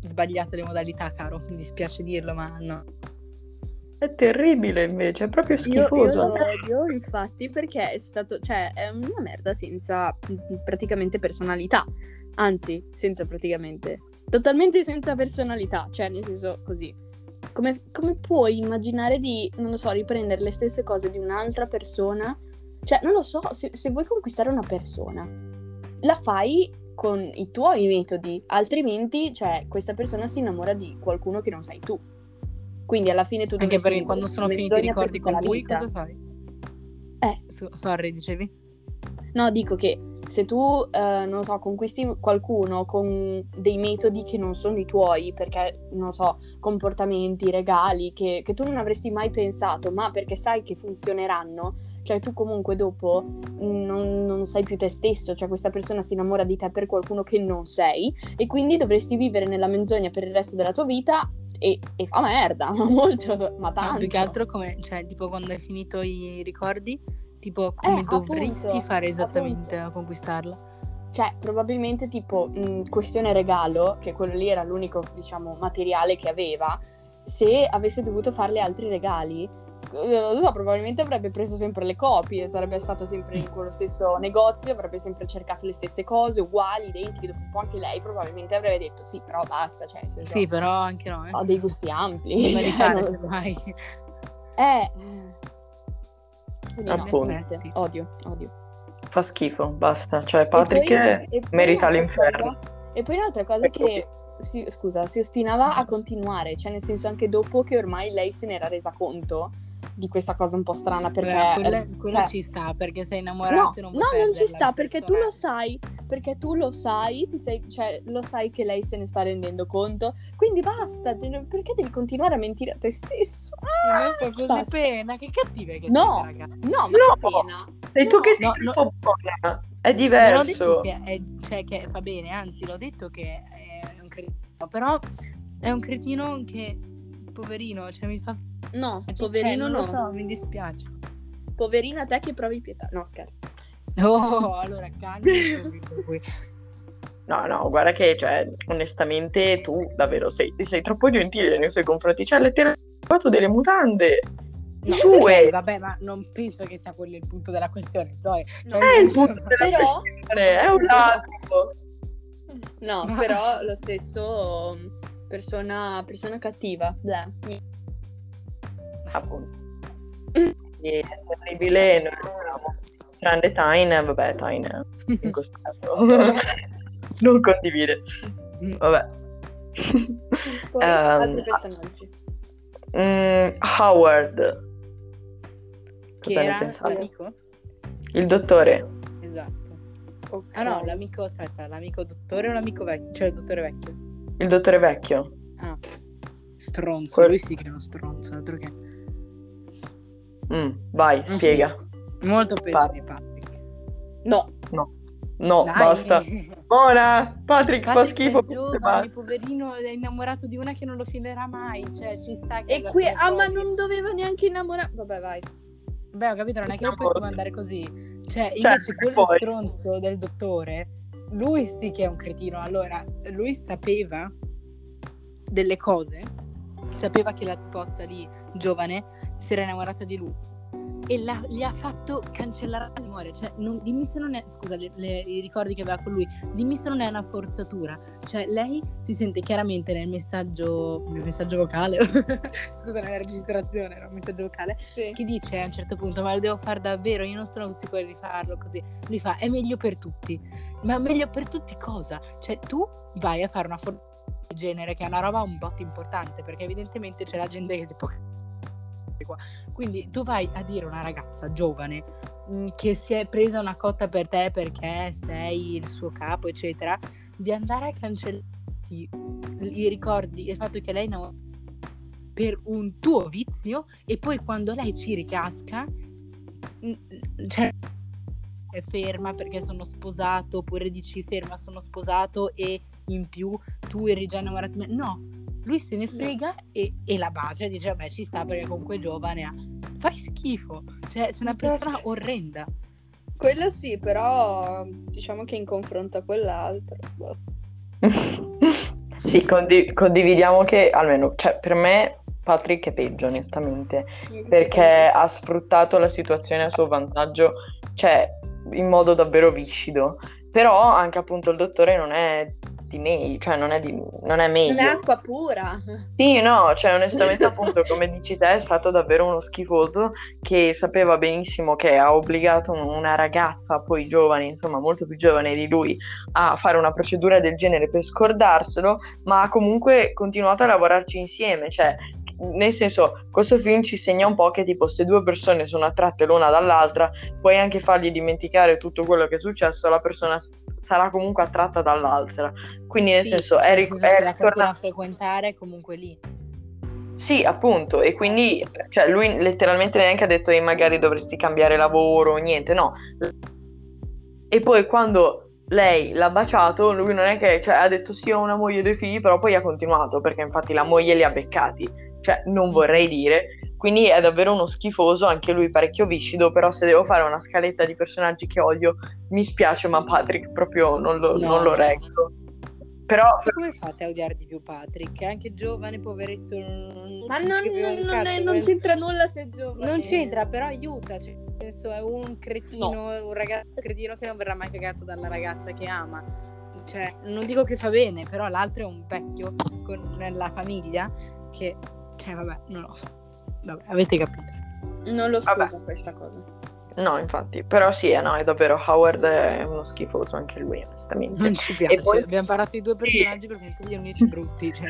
sbagliate le modalità, caro, mi dispiace dirlo, ma no, è terribile, invece è proprio schifoso. Io lo odio infatti perché è stato, cioè, è una merda senza praticamente personalità, anzi senza praticamente, totalmente senza personalità, cioè nel senso, così come puoi immaginare di, non lo so, riprendere le stesse cose di un'altra persona, cioè non lo so, se vuoi conquistare una persona la fai con i tuoi metodi, altrimenti, cioè, questa persona si innamora di qualcuno che non sei tu, quindi alla fine tu anche perché quando sono finiti i ricordi con lui cosa fai? Sorry, dicevi? No, dico che se tu, non so, conquisti qualcuno con dei metodi che non sono i tuoi, perché, non so, comportamenti, regali che tu non avresti mai pensato, ma perché sai che funzioneranno, cioè tu comunque dopo non sei più te stesso, cioè questa persona si innamora di te per qualcuno che non sei, e quindi dovresti vivere nella menzogna per il resto della tua vita, e fa merda, ma molto, ma tanto. No, più che altro come, cioè, tipo quando hai finito i ricordi? Tipo, come dovresti fare esattamente a conquistarla? Cioè, probabilmente tipo questione regalo, che quello lì era l'unico, diciamo, materiale che aveva, se avesse dovuto farle altri regali, no, probabilmente avrebbe preso sempre le copie, sarebbe stato sempre in quello stesso negozio, avrebbe sempre cercato le stesse cose, uguali, identiche. Dopo un po' anche lei probabilmente avrebbe detto sì, però basta, cioè, senso, sì, però anche no, ho dei gusti ampli, cioè, fare, se mai. No, odio, fa schifo, basta, cioè Patrick e poi merita l'inferno. E poi un'altra cosa che si ostinava a continuare, cioè nel senso anche dopo che ormai lei se n'era resa conto di questa cosa un po' strana, perché quella cioè, ci sta, perché sei innamorato, non ci sta, perché tu lo sai, cioè lo sai che lei se ne sta rendendo conto, quindi basta, perché devi continuare a mentire a te stesso? Ah, mi fa così pena, che cattive che sei, ragazzi. Sei tu che sei troppo buona, è diverso. Che fa bene, anzi l'ho detto che è un cretino, però è un cretino che, poverino, cioè mi fa... No, poverino, non lo so, mi dispiace. Poverina te che provi pietà. No, scherzo. Oh, allora No, guarda che, cioè, onestamente tu davvero sei troppo gentile nei suoi confronti. Cioè, letteralmente hai fatto delle mutande. Sue. Vabbè, ma non penso che sia quello il punto della questione, Zoe. No, è il punto della questione, è un altro. No, però lo stesso, persona cattiva. Beh. Appunto. È terribile, noi eravamo grande Tyne in questo caso non condivide, vabbè. Poi, altri personaggi. Howard, che era l'amico? Il dottore, esatto. Okay. Ah no, l'amico, aspetta, l'amico dottore o l'amico vecchio? Cioè il dottore vecchio. Il dottore vecchio. Ah, stronzo, lui sì che è uno stronzo, altro che... vai, spiega. Molto peggio di Patrick. No, dai. Basta. Ora, Patrick fa schifo. Il poverino è innamorato di una che non lo filerà mai, cioè ci sta. Che e qui, ma non doveva neanche innamorare. Vabbè, vai. Beh, ho capito, non è che lo puoi comandare così. Cioè, invece quello poi... stronzo del dottore, lui sì che è un cretino. Allora, lui sapeva delle cose, sapeva che la tipozza lì, giovane, si era innamorata di lui e gli ha fatto cancellare la memoria. Cioè, non, dimmi se non è, scusa, i ricordi che aveva con lui, dimmi se non è una forzatura. Cioè, lei si sente chiaramente nel messaggio vocale scusa, nella registrazione era un messaggio vocale, sì, che dice a un certo punto: ma lo devo fare davvero, io non sono sicura di farlo così. Lui fa: è meglio per tutti. Ma meglio per tutti cosa? Cioè, tu vai a fare una forzatura di genere, che è una roba un botto importante, perché evidentemente c'è la gente che si può qua. Quindi tu vai a dire a una ragazza giovane che si è presa una cotta per te perché sei il suo capo eccetera, di andare a cancellarti i ricordi, il fatto che lei no, per un tuo vizio, e poi quando lei ci ricasca, cioè, ferma perché sono sposato, oppure dici ferma sono sposato e in più tu eri già innamorato. No, lui se ne frega e la bacia e dice: vabbè, ci sta perché comunque è giovane. Fai schifo, cioè sei una persona orrenda. Quello sì, però diciamo che in confronto a quell'altro sì, condividiamo che almeno, cioè, per me Patrick è peggio onestamente, perché ha sfruttato la situazione a suo vantaggio, cioè in modo davvero viscido. Però anche appunto il dottore non è di me, cioè non è meglio, non è acqua pura. Sì, no, cioè onestamente appunto come dici te, è stato davvero uno schifoso che sapeva benissimo che ha obbligato una ragazza poi giovane, insomma molto più giovane di lui, a fare una procedura del genere per scordarselo, ma ha comunque continuato a lavorarci insieme. Cioè, nel senso, questo film ci segna un po' che tipo, se due persone sono attratte l'una dall'altra, puoi anche fargli dimenticare tutto quello che è successo, la persona sarà comunque attratta dall'altra. Quindi nel senso è ritornato a frequentare comunque lì. Sì, appunto. E quindi, cioè, lui letteralmente neanche ha detto: e magari dovresti cambiare lavoro, niente, no. E poi quando lei l'ha baciato, lui non è che, cioè, ha detto: sì, ho una moglie e due figli, però poi ha continuato, perché infatti la moglie li ha beccati. Cioè, non vorrei dire. Quindi è davvero uno schifoso, anche lui parecchio viscido. Però se devo fare una scaletta di personaggi che odio, mi spiace, ma Patrick proprio non lo reggo. Però... Come fate a odiarti più Patrick? È anche giovane, poveretto. Ma non c'entra nulla se è giovane. Non c'entra, però aiuta. Cioè, nel senso, è un cretino, no, un ragazzo cretino che non verrà mai cagato dalla ragazza che ama. Cioè, non dico che fa bene, però l'altro è un vecchio nella famiglia che... Cioè, vabbè, non lo so. Vabbè, avete capito. Non lo scuso vabbè, questa cosa. No, infatti. Però sì, no, è davvero, Howard è uno schifoso anche lui, onestamente. Non ci piace. E poi... abbiamo parlato di due personaggi per mettergli amici brutti. Cioè.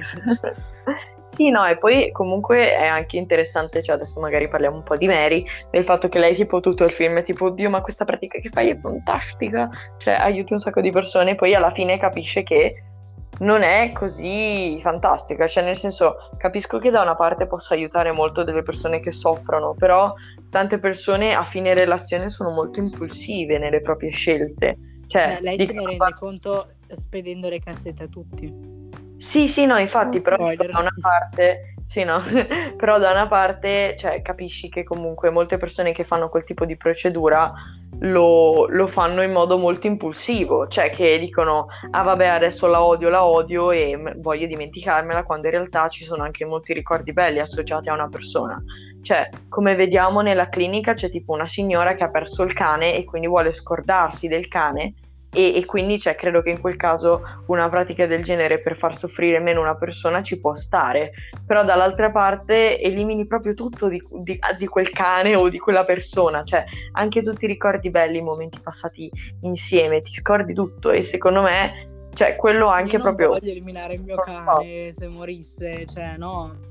Sì, no, e poi comunque è anche interessante, cioè adesso magari parliamo un po' di Mary, del fatto che lei tipo tutto il film è tipo: oddio, ma questa pratica che fai è fantastica, cioè aiuti un sacco di persone, e poi alla fine capisce che non è così fantastica. Cioè, nel senso, capisco che da una parte possa aiutare molto delle persone che soffrono, però tante persone a fine relazione sono molto impulsive nelle proprie scelte. Cioè, lei se ne rende conto spedendo le cassette a tutti. Sì, sì, no, infatti, però da una parte, sì, no, però da una parte, cioè, capisci che comunque molte persone che fanno quel tipo di procedura lo fanno in modo molto impulsivo, cioè che dicono: ah vabbè, adesso la odio e voglio dimenticarmela, quando in realtà ci sono anche molti ricordi belli associati a una persona. Cioè, come vediamo nella clinica, c'è tipo una signora che ha perso il cane e quindi vuole scordarsi del cane, e quindi, cioè, credo che in quel caso una pratica del genere per far soffrire meno una persona ci può stare, però dall'altra parte elimini proprio tutto di quel cane o di quella persona, cioè anche tutti i ricordi belli, i momenti passati insieme, ti scordi tutto. E secondo me, cioè, quello anche proprio... Io non voglio eliminare il mio cane se morisse, cioè no,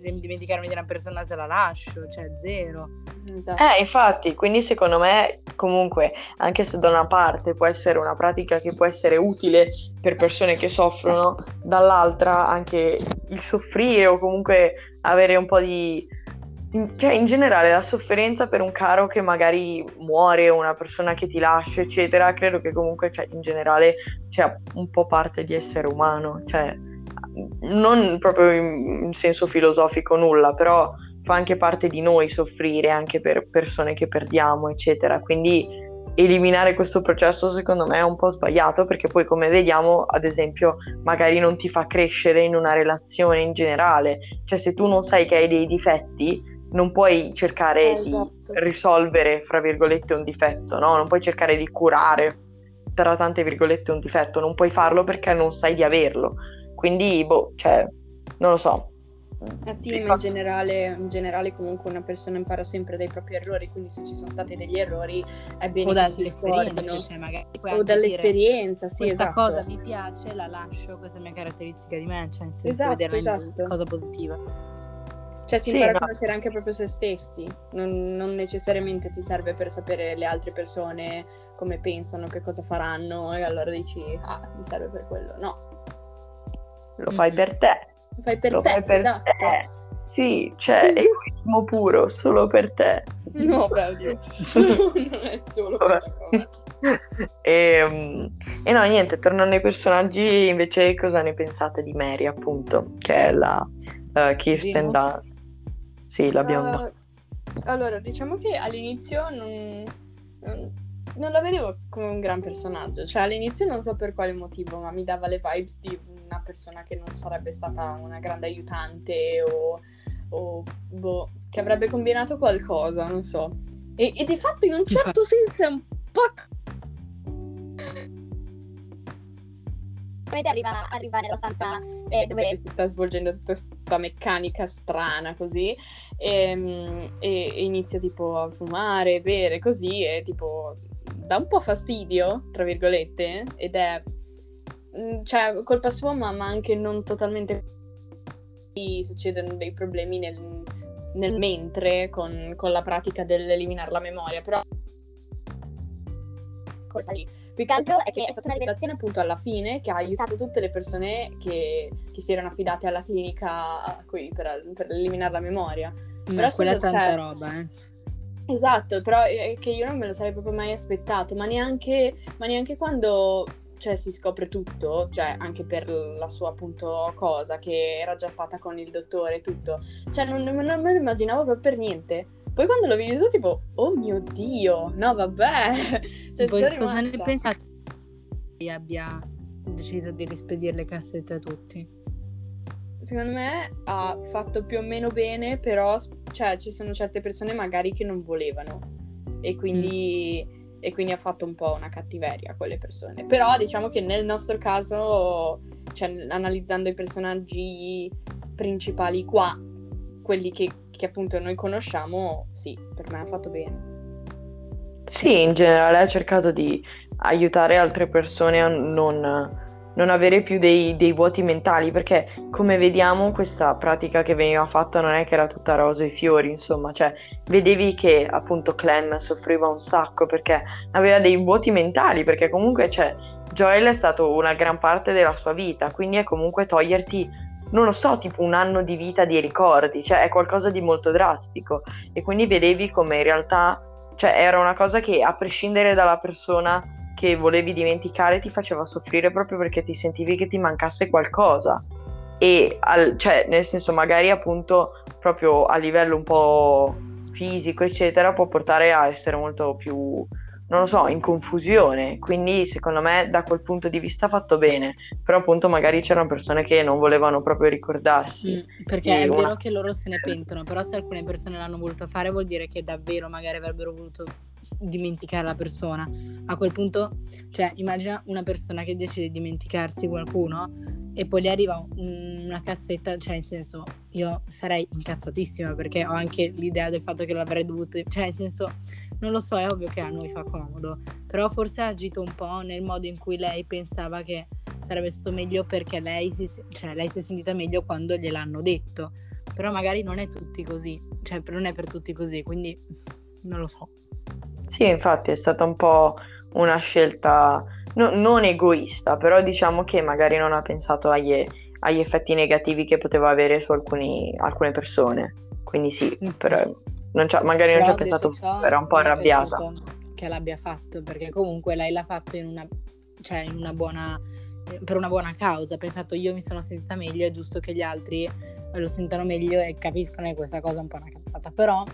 dimenticarmi di una persona se la lascio, cioè zero. Esatto. Infatti, quindi secondo me comunque, anche se da una parte può essere una pratica che può essere utile per persone che soffrono, dall'altra anche il soffrire, o comunque avere un po' di... cioè in generale la sofferenza per un caro che magari muore, una persona che ti lascia eccetera, credo che comunque, cioè, in generale sia un po' parte di essere umano, cioè non proprio in senso filosofico nulla, però fa anche parte di noi soffrire anche per persone che perdiamo, eccetera. Quindi eliminare questo processo secondo me è un po' sbagliato, perché poi, come vediamo, ad esempio, magari non ti fa crescere in una relazione in generale. Cioè, se tu non sai che hai dei difetti, non puoi cercare di risolvere, fra virgolette, un difetto, no? Non puoi cercare di curare, tra tante virgolette, un difetto. Non puoi farlo perché non sai di averlo. Quindi, non lo so. Ah sì, ma in generale comunque una persona impara sempre dai propri errori, quindi se ci sono stati degli errori è bene che si ricordino, o dall'esperienza, sì, questa esatto. cosa mi piace, la lascio, questa è mia caratteristica di me, cioè in senso vederla in cosa positiva, cioè si impara a conoscere anche proprio se stessi, non necessariamente ti serve per sapere le altre persone come pensano, che cosa faranno, e allora dici mi serve per quello, lo fai per te. Fai per te. Sì, egoismo puro, solo per te. No, bello. Non è solo per te. E no, niente, tornando ai personaggi, invece, cosa ne pensate di Mary, appunto, che è la Kirsten Dahl? Sì, la bionda. Allora, diciamo che all'inizio non la vedevo come un gran personaggio. Cioè, all'inizio non so per quale motivo, ma mi dava le vibes di una persona che non sarebbe stata una grande aiutante o che avrebbe combinato qualcosa, non so. E di fatto in un certo senso è un po' come arrivare alla stanza dove si sta svolgendo tutta questa meccanica strana così e inizia tipo a fumare, bere così, e tipo dà un po' fastidio, tra virgolette, ed è colpa sua, ma anche non totalmente. Succedono dei problemi nel mentre con la pratica dell'eliminare la memoria, però colpa lì. Più che altro è che è stata una rivelazione appunto alla fine che ha aiutato tutte le persone che si erano affidate alla clinica qui per eliminare la memoria. Però quella è tanta roba, eh. Esatto, però è che io non me lo sarei proprio mai aspettato, ma neanche quando si scopre tutto, anche per la sua appunto cosa che era già stata con il dottore, tutto, non me lo immaginavo proprio per niente. Poi quando l'ho visto tipo, oh mio Dio, no vabbè, poi cosa rimasta. Ne pensate che abbia deciso di rispedire le cassette a tutti? Secondo me ha fatto più o meno bene, però ci sono certe persone magari che non volevano e quindi ha fatto un po' una cattiveria a quelle persone. Però diciamo che nel nostro caso, analizzando i personaggi principali qua, quelli che appunto noi conosciamo, sì, per me ha fatto bene. Sì, in generale ha cercato di aiutare altre persone a non avere più dei vuoti mentali, perché come vediamo questa pratica che veniva fatta non è che era tutta rose e fiori, insomma, vedevi che appunto Clem soffriva un sacco perché aveva dei vuoti mentali, perché comunque Joel è stato una gran parte della sua vita, quindi è comunque toglierti, non lo so, tipo un anno di vita di ricordi, è qualcosa di molto drastico, e quindi vedevi come in realtà era una cosa che, a prescindere dalla persona che volevi dimenticare, ti faceva soffrire proprio perché ti sentivi che ti mancasse qualcosa. E nel senso, magari appunto proprio a livello un po' fisico eccetera può portare a essere molto più, non lo so, in confusione. Quindi secondo me da quel punto di vista ha fatto bene, però appunto magari c'erano persone che non volevano proprio ricordarsi, perché è vero che loro se ne pentono, però se alcune persone l'hanno voluto fare vuol dire che davvero magari avrebbero voluto dimenticare la persona. A quel punto immagina una persona che decide di dimenticarsi qualcuno e poi gli arriva una cassetta, in senso io sarei incazzatissima, perché ho anche l'idea del fatto che l'avrei dovuto, in senso non lo so, è ovvio che a noi fa comodo, però forse ha agito un po' nel modo in cui lei pensava che sarebbe stato meglio, perché lei si è sentita meglio quando gliel'hanno detto, però magari non è tutti così, non è per tutti così, quindi non lo so. Sì, infatti è stata un po' una scelta non egoista, però diciamo che magari non ha pensato agli effetti negativi che poteva avere su alcune persone, quindi sì, però non ci ha pensato, era un po' arrabbiata che l'abbia fatto, perché comunque lei l'ha fatto per una buona causa, ha pensato io mi sono sentita meglio, è giusto che gli altri lo sentano meglio e capiscono che questa cosa è un po' una cattiva. ammazzata, però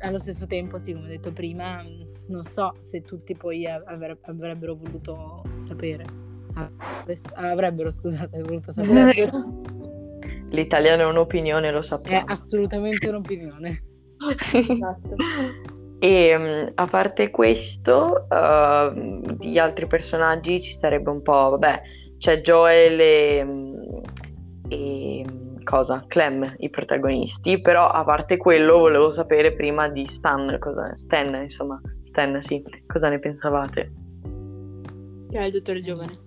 allo stesso tempo, sì, come ho detto prima, non so se tutti poi avrebbero voluto sapere, avrebbero voluto sapere. L'italiano è un'opinione, lo sappiamo. È assolutamente un'opinione. Esatto. E a parte questo, gli altri personaggi ci sarebbe un po', vabbè, c'è Joel e Clem, i protagonisti, però a parte quello volevo sapere prima di Stan, sì, cosa ne pensavate? Che è il dottore giovane.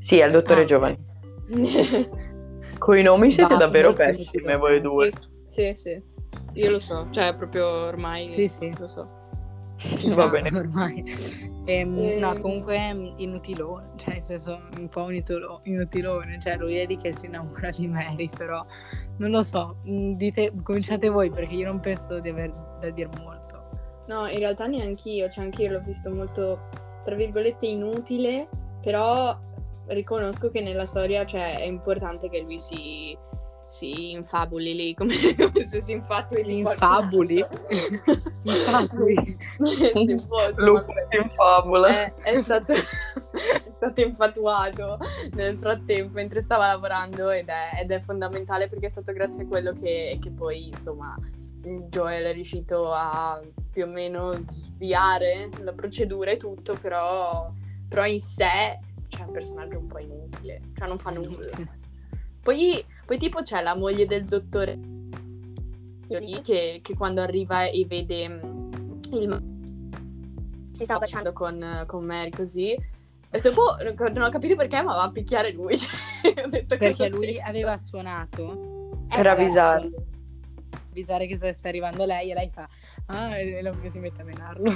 Sì, è il dottore giovane. Coi nomi siete davvero pessime voi due. Sì. Io lo so, cioè proprio ormai lo so. Va bene. Ormai. No, comunque inutilone, cioè nel senso un po' inutilone, cioè lui è lì che si innamora di Mary, però non lo so, dite, cominciate voi perché io non penso di aver da dire molto. No, in realtà neanch'io, cioè anch'io l'ho visto molto, tra virgolette, inutile, però riconosco che nella storia, cioè, è importante che lui si infabuli lì, come se si infatti lì. Infabuli? È stato infatuato nel frattempo mentre stava lavorando ed è fondamentale, perché è stato grazie a quello che poi, insomma, Joel è riuscito a più o meno sviare la procedura e tutto, però in sé c'è un personaggio un po' inutile, cioè non fa nulla. Poi tipo c'è la moglie del dottore che quando arriva e vede si sta facendo con Mary così, e dopo non ho capito perché, ma va a picchiare lui. Ho detto, perché lui aveva suonato per avvisare che sta arrivando lei, e lei fa e lui si mette a menarlo.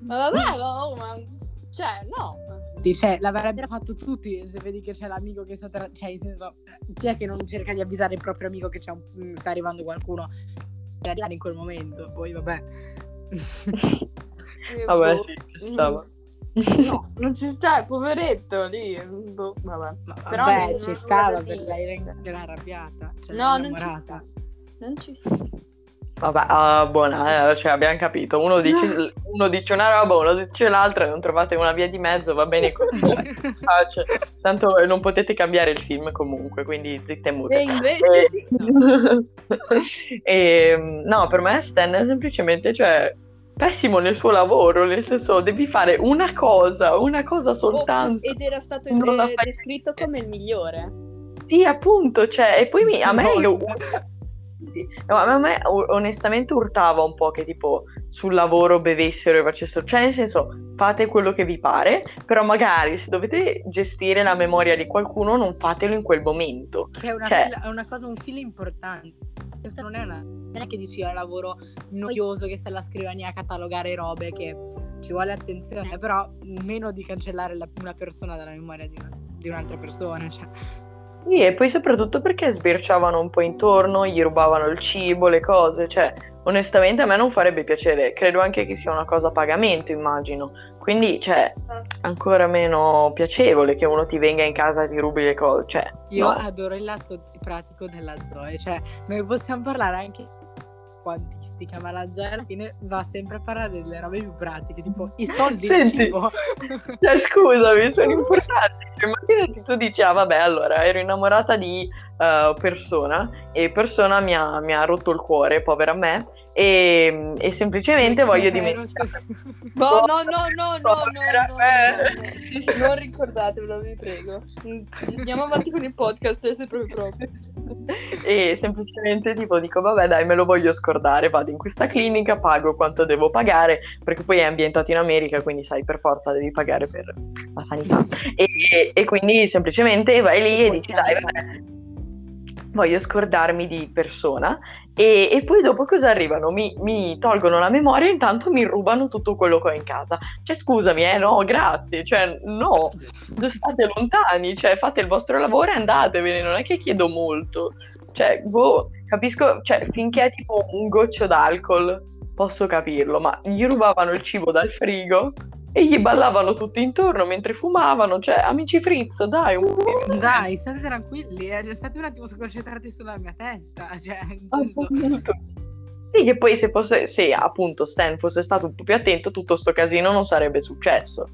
Ma vabbè, cioè no, cioè l'avrebbero fatto tutti, se vedi che c'è l'amico che sta cioè in senso, chi è che non cerca di avvisare il proprio amico che sta arrivando qualcuno in quel momento? Poi vabbè. Vabbè, sì, stava. No, non ci sta, poveretto lì. Vabbè. Però non ci stava, per lei era arrabbiata, cioè no, innamorata. Non ci sta. Vabbè, buona, cioè abbiamo capito, uno dice una roba, uno dice l'altra, non trovate una via di mezzo, va bene così. Cioè, tanto non potete cambiare il film comunque, quindi zitte e mute. Sì. No, per me Stan è semplicemente, cioè, pessimo nel suo lavoro, nel senso, devi fare una cosa soltanto. Ed era stato descritto come il migliore. Sì, appunto, cioè, e poi a me no, a me onestamente urtava un po' che tipo sul lavoro bevessero e facessero, cioè nel senso, fate quello che vi pare, però magari se dovete gestire la memoria di qualcuno non fatelo in quel momento, che è una cosa, un filo importante. Questa non è che dici un lavoro noioso che sta alla scrivania a catalogare robe, che ci vuole attenzione, però meno di cancellare una persona dalla memoria di un'altra persona, cioè. Sì, e poi soprattutto perché sbirciavano un po' intorno, gli rubavano il cibo, le cose, cioè onestamente a me non farebbe piacere, credo anche che sia una cosa a pagamento, immagino, quindi cioè ancora meno piacevole che uno ti venga in casa e ti rubi le cose, cioè. Io adoro il lato pratico della Zoe, cioè noi possiamo parlare anche quantistica, ma la Zoe alla fine va sempre a parlare delle robe più pratiche, tipo i soldi. Senti, il cibo. Cioè, scusami, sono importanti. Immaginati, tu dici, vabbè, allora ero innamorata di persona e persona mi ha rotto il cuore, povera me, e semplicemente voglio dimenticare. No, non ricordatevelo, vi prego. Andiamo avanti con il podcast, è sempre proprio. E semplicemente tipo dico, vabbè dai, me lo voglio scordare, vado in questa clinica, pago quanto devo pagare, perché poi è ambientato in America, quindi sai, per forza devi pagare per la sanità, e quindi semplicemente vai lì e dici, dai, vabbè, voglio scordarmi di persona, e poi dopo cosa arrivano? Mi tolgono la memoria e intanto mi rubano tutto quello che ho in casa. Cioè scusami, no, grazie, cioè no, state lontani, cioè fate il vostro lavoro e andatevene, non è che chiedo molto. Cioè, capisco, cioè finché è tipo un goccio d'alcol posso capirlo, ma gli rubavano il cibo dal frigo, e gli ballavano tutti intorno mentre fumavano, cioè amici Fritz, dai, dai, state tranquilli, cioè, state un attimo concentrati sulla mia testa, cioè, sì, che poi se appunto Stan fosse stato un po' più attento tutto sto casino non sarebbe successo.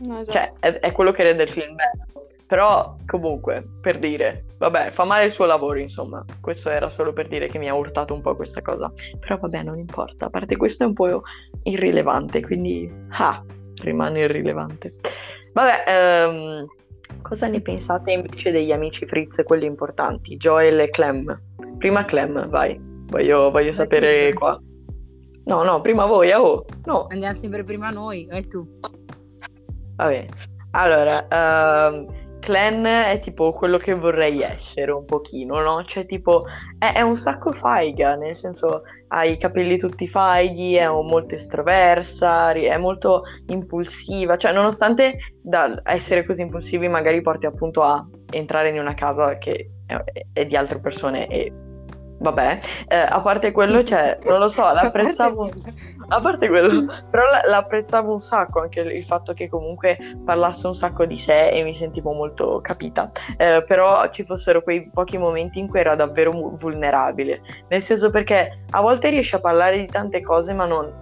No, esatto. Cioè è quello che rende il film bello, però comunque per dire, vabbè, fa male il suo lavoro, insomma, questo era solo per dire che mi ha urtato un po' questa cosa, però vabbè, non importa, a parte questo è un po' irrilevante, quindi rimane irrilevante. Vabbè, cosa ne pensate invece degli amici Fritz, quelli importanti, Joel e Clem? Prima Clem, vai. Voglio sapere qua. No, prima voi, no. Andiamo sempre prima noi, vai tu. Vabbè, allora, Clan è tipo quello che vorrei essere un pochino, no? Cioè tipo, è un sacco faiga, nel senso ha i capelli tutti faighi, è molto estroversa, è molto impulsiva, cioè nonostante da essere così impulsivi magari porti appunto a entrare in una casa che è di altre persone e... Vabbè, a parte quello, cioè, non lo so, però l'apprezzavo un sacco anche il fatto che comunque parlasse un sacco di sé e mi sentivo molto capita, però ci fossero quei pochi momenti in cui era davvero vulnerabile, nel senso, perché a volte riesce a parlare di tante cose ma non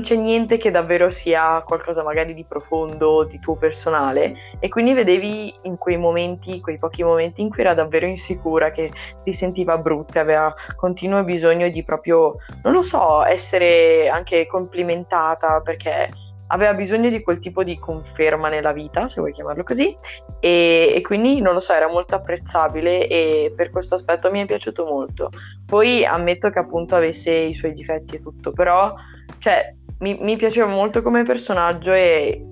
c'è niente che davvero sia qualcosa magari di profondo, di tuo personale, e quindi vedevi in quei momenti, quei pochi momenti in cui era davvero insicura, che si sentiva brutta, aveva continuo bisogno di proprio, non lo so, essere anche complimentata, perché aveva bisogno di quel tipo di conferma nella vita, se vuoi chiamarlo così, e quindi, non lo so, era molto apprezzabile e per questo aspetto mi è piaciuto molto. Poi ammetto che appunto avesse i suoi difetti e tutto, però cioè mi piaceva molto come personaggio e,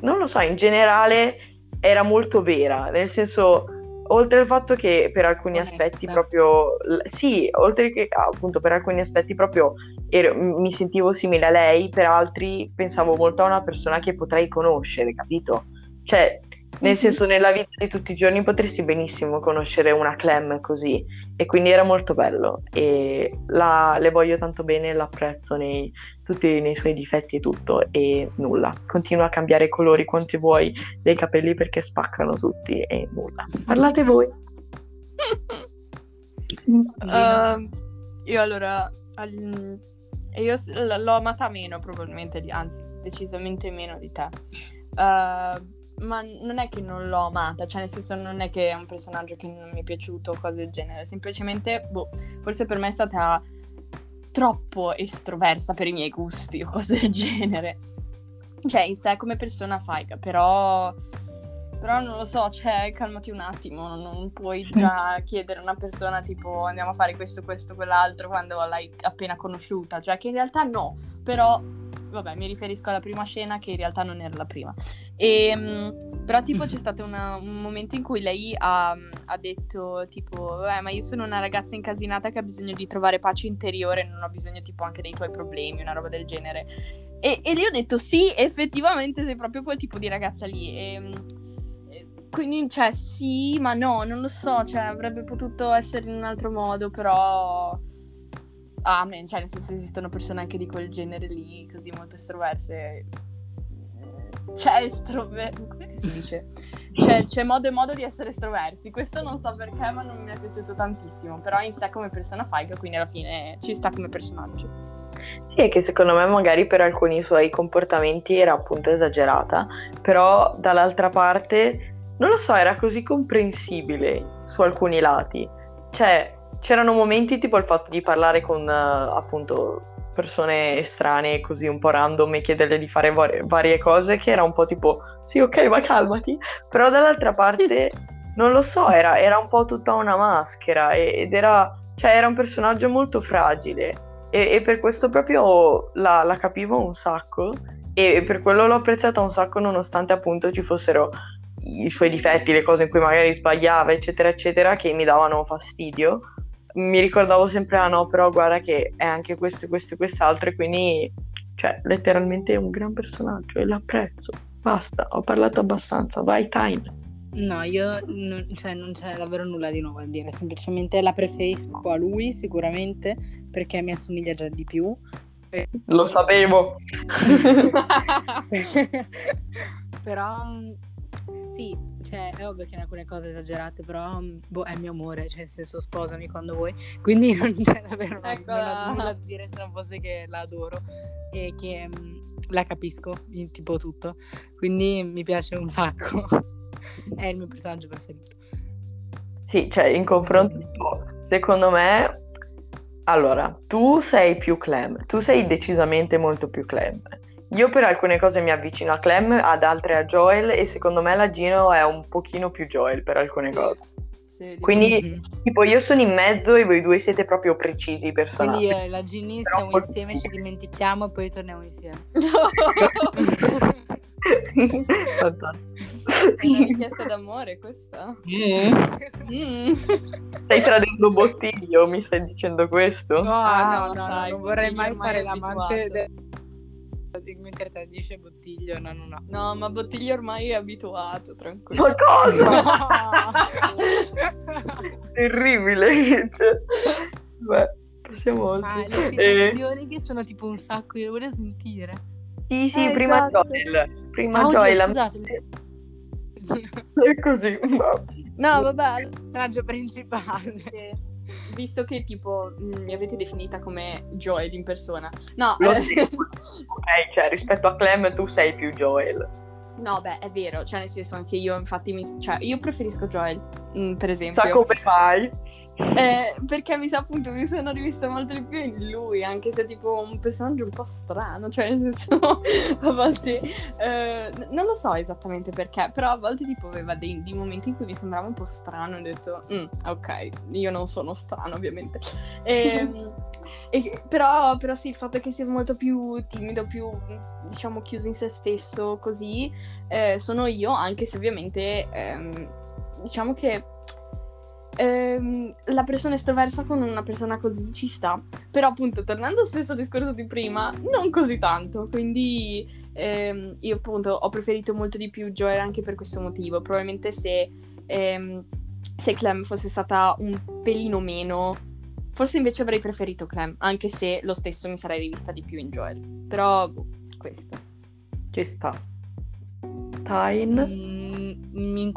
non lo so, in generale era molto vera, nel senso, oltre al fatto che per alcuni aspetti proprio, sì, oltre che appunto per alcuni aspetti proprio mi sentivo simile a lei, per altri pensavo molto a una persona che potrei conoscere, capito? Cioè, nel senso, nella vita di tutti i giorni potresti benissimo conoscere una Clem così, e quindi era molto bello e le voglio tanto bene, l'apprezzo nei suoi difetti e tutto, e nulla, continua a cambiare colori quanti vuoi dei capelli perché spaccano tutti e nulla. Parlate voi. Io allora io l'ho amata meno probabilmente, anzi decisamente meno di te, ma non è che non l'ho amata, cioè nel senso non è che è un personaggio che non mi è piaciuto o cose del genere, semplicemente forse per me è stata troppo estroversa per i miei gusti o cose del genere, cioè in sé come persona faiga, però non lo so, cioè calmati un attimo, non puoi già chiedere a una persona tipo andiamo a fare questo, questo, quell'altro quando l'hai appena conosciuta, cioè che in realtà no, però vabbè, mi riferisco alla prima scena che in realtà non era la prima, però tipo c'è stato un momento in cui lei ha detto tipo vabbè, ma io sono una ragazza incasinata che ha bisogno di trovare pace interiore, non ho bisogno tipo anche dei tuoi problemi, una roba del genere, e lì ho detto sì, effettivamente sei proprio quel tipo di ragazza lì, quindi cioè sì ma no, non lo so, cioè avrebbe potuto essere in un altro modo, però amen, cioè nel senso esistono persone anche di quel genere lì, così molto estroverse, come si dice? C'è modo e modo di essere estroversi, questo non so perché ma non mi è piaciuto tantissimo, però in sé come persona faiga, quindi alla fine ci sta come personaggio. Sì, è che secondo me magari per alcuni suoi comportamenti era appunto esagerata, però dall'altra parte, non lo so, era così comprensibile su alcuni lati, cioè c'erano momenti tipo il fatto di parlare con appunto persone strane così un po' random e chiederle di fare varie cose che era un po' tipo sì ok ma calmati, però dall'altra parte non lo so, era un po' tutta una maschera ed era, cioè era un personaggio molto fragile e per questo proprio la capivo un sacco e per quello l'ho apprezzata un sacco, nonostante appunto ci fossero i suoi difetti, le cose in cui magari sbagliava eccetera eccetera che mi davano fastidio, mi ricordavo sempre ah no però guarda che è anche questo e quest'altro, e quindi cioè letteralmente è un gran personaggio e l'apprezzo, basta, ho parlato abbastanza, vai Time. No, io non c'è davvero nulla di nuovo a dire, semplicemente la preferisco a lui sicuramente perché mi assomiglia già di più, Lo sapevo. Però sì, cioè è ovvio che in alcune cose esagerate, però boh, è mio amore, cioè nel senso sposami quando vuoi, quindi non c'è davvero nulla da dire se non fosse che la adoro e che la capisco in tipo tutto, quindi mi piace un sacco. È il mio personaggio preferito. Sì, cioè in confronto tipo, secondo me, allora tu sei più Clem, tu sei decisamente molto più Clem. Io per alcune cose mi avvicino a Clem, ad altre a Joel, e secondo me la Gino è un pochino più Joel per alcune cose. Sì, quindi tipo io sono in mezzo e voi due siete proprio precisi personali. Quindi io e la Gini stiamo insieme, ci dimentichiamo e poi torniamo insieme. È una richiesta d'amore questa. Stai tradendo Bottiglio, mi stai dicendo questo? No, no, sai, non vorrei mai fare l'amante mentre tradisce Bottiglio, no. No, ma Bottiglio ormai è abituato, tranquillo. Ma cosa? No. Terribile. Cioè, beh, passiamo oltre. Ma le situazioni che sono tipo un sacco, io le voglio sentire. Sì, prima esatto. Joel. Prima Joel. È così. No, vabbè, il personaggio principale. Sì. Visto che tipo mi avete definita come Joel in persona, no, cioè rispetto a Clem tu sei più Joel. No, beh, è vero, cioè nel senso anche io infatti cioè io preferisco Joel, per esempio. Sa come fai? Perché mi sa, appunto, mi sono rivista molto di più in lui, anche se è tipo un personaggio un po' strano, cioè nel senso a volte non lo so esattamente perché, però a volte tipo aveva dei momenti in cui mi sembrava un po' strano e ho detto ok, io non sono strano ovviamente, però sì, il fatto che sia molto più timido, più diciamo chiuso in se stesso così, sono io, anche se ovviamente diciamo che la persona estroversa con una persona così ci sta, però appunto tornando allo stesso discorso di prima, non così tanto, quindi io appunto ho preferito molto di più Joel anche per questo motivo. Probabilmente se Clem fosse stata un pelino meno, forse invece avrei preferito Clem, anche se lo stesso mi sarei rivista di più in Joel, però questo ci sta. Tyne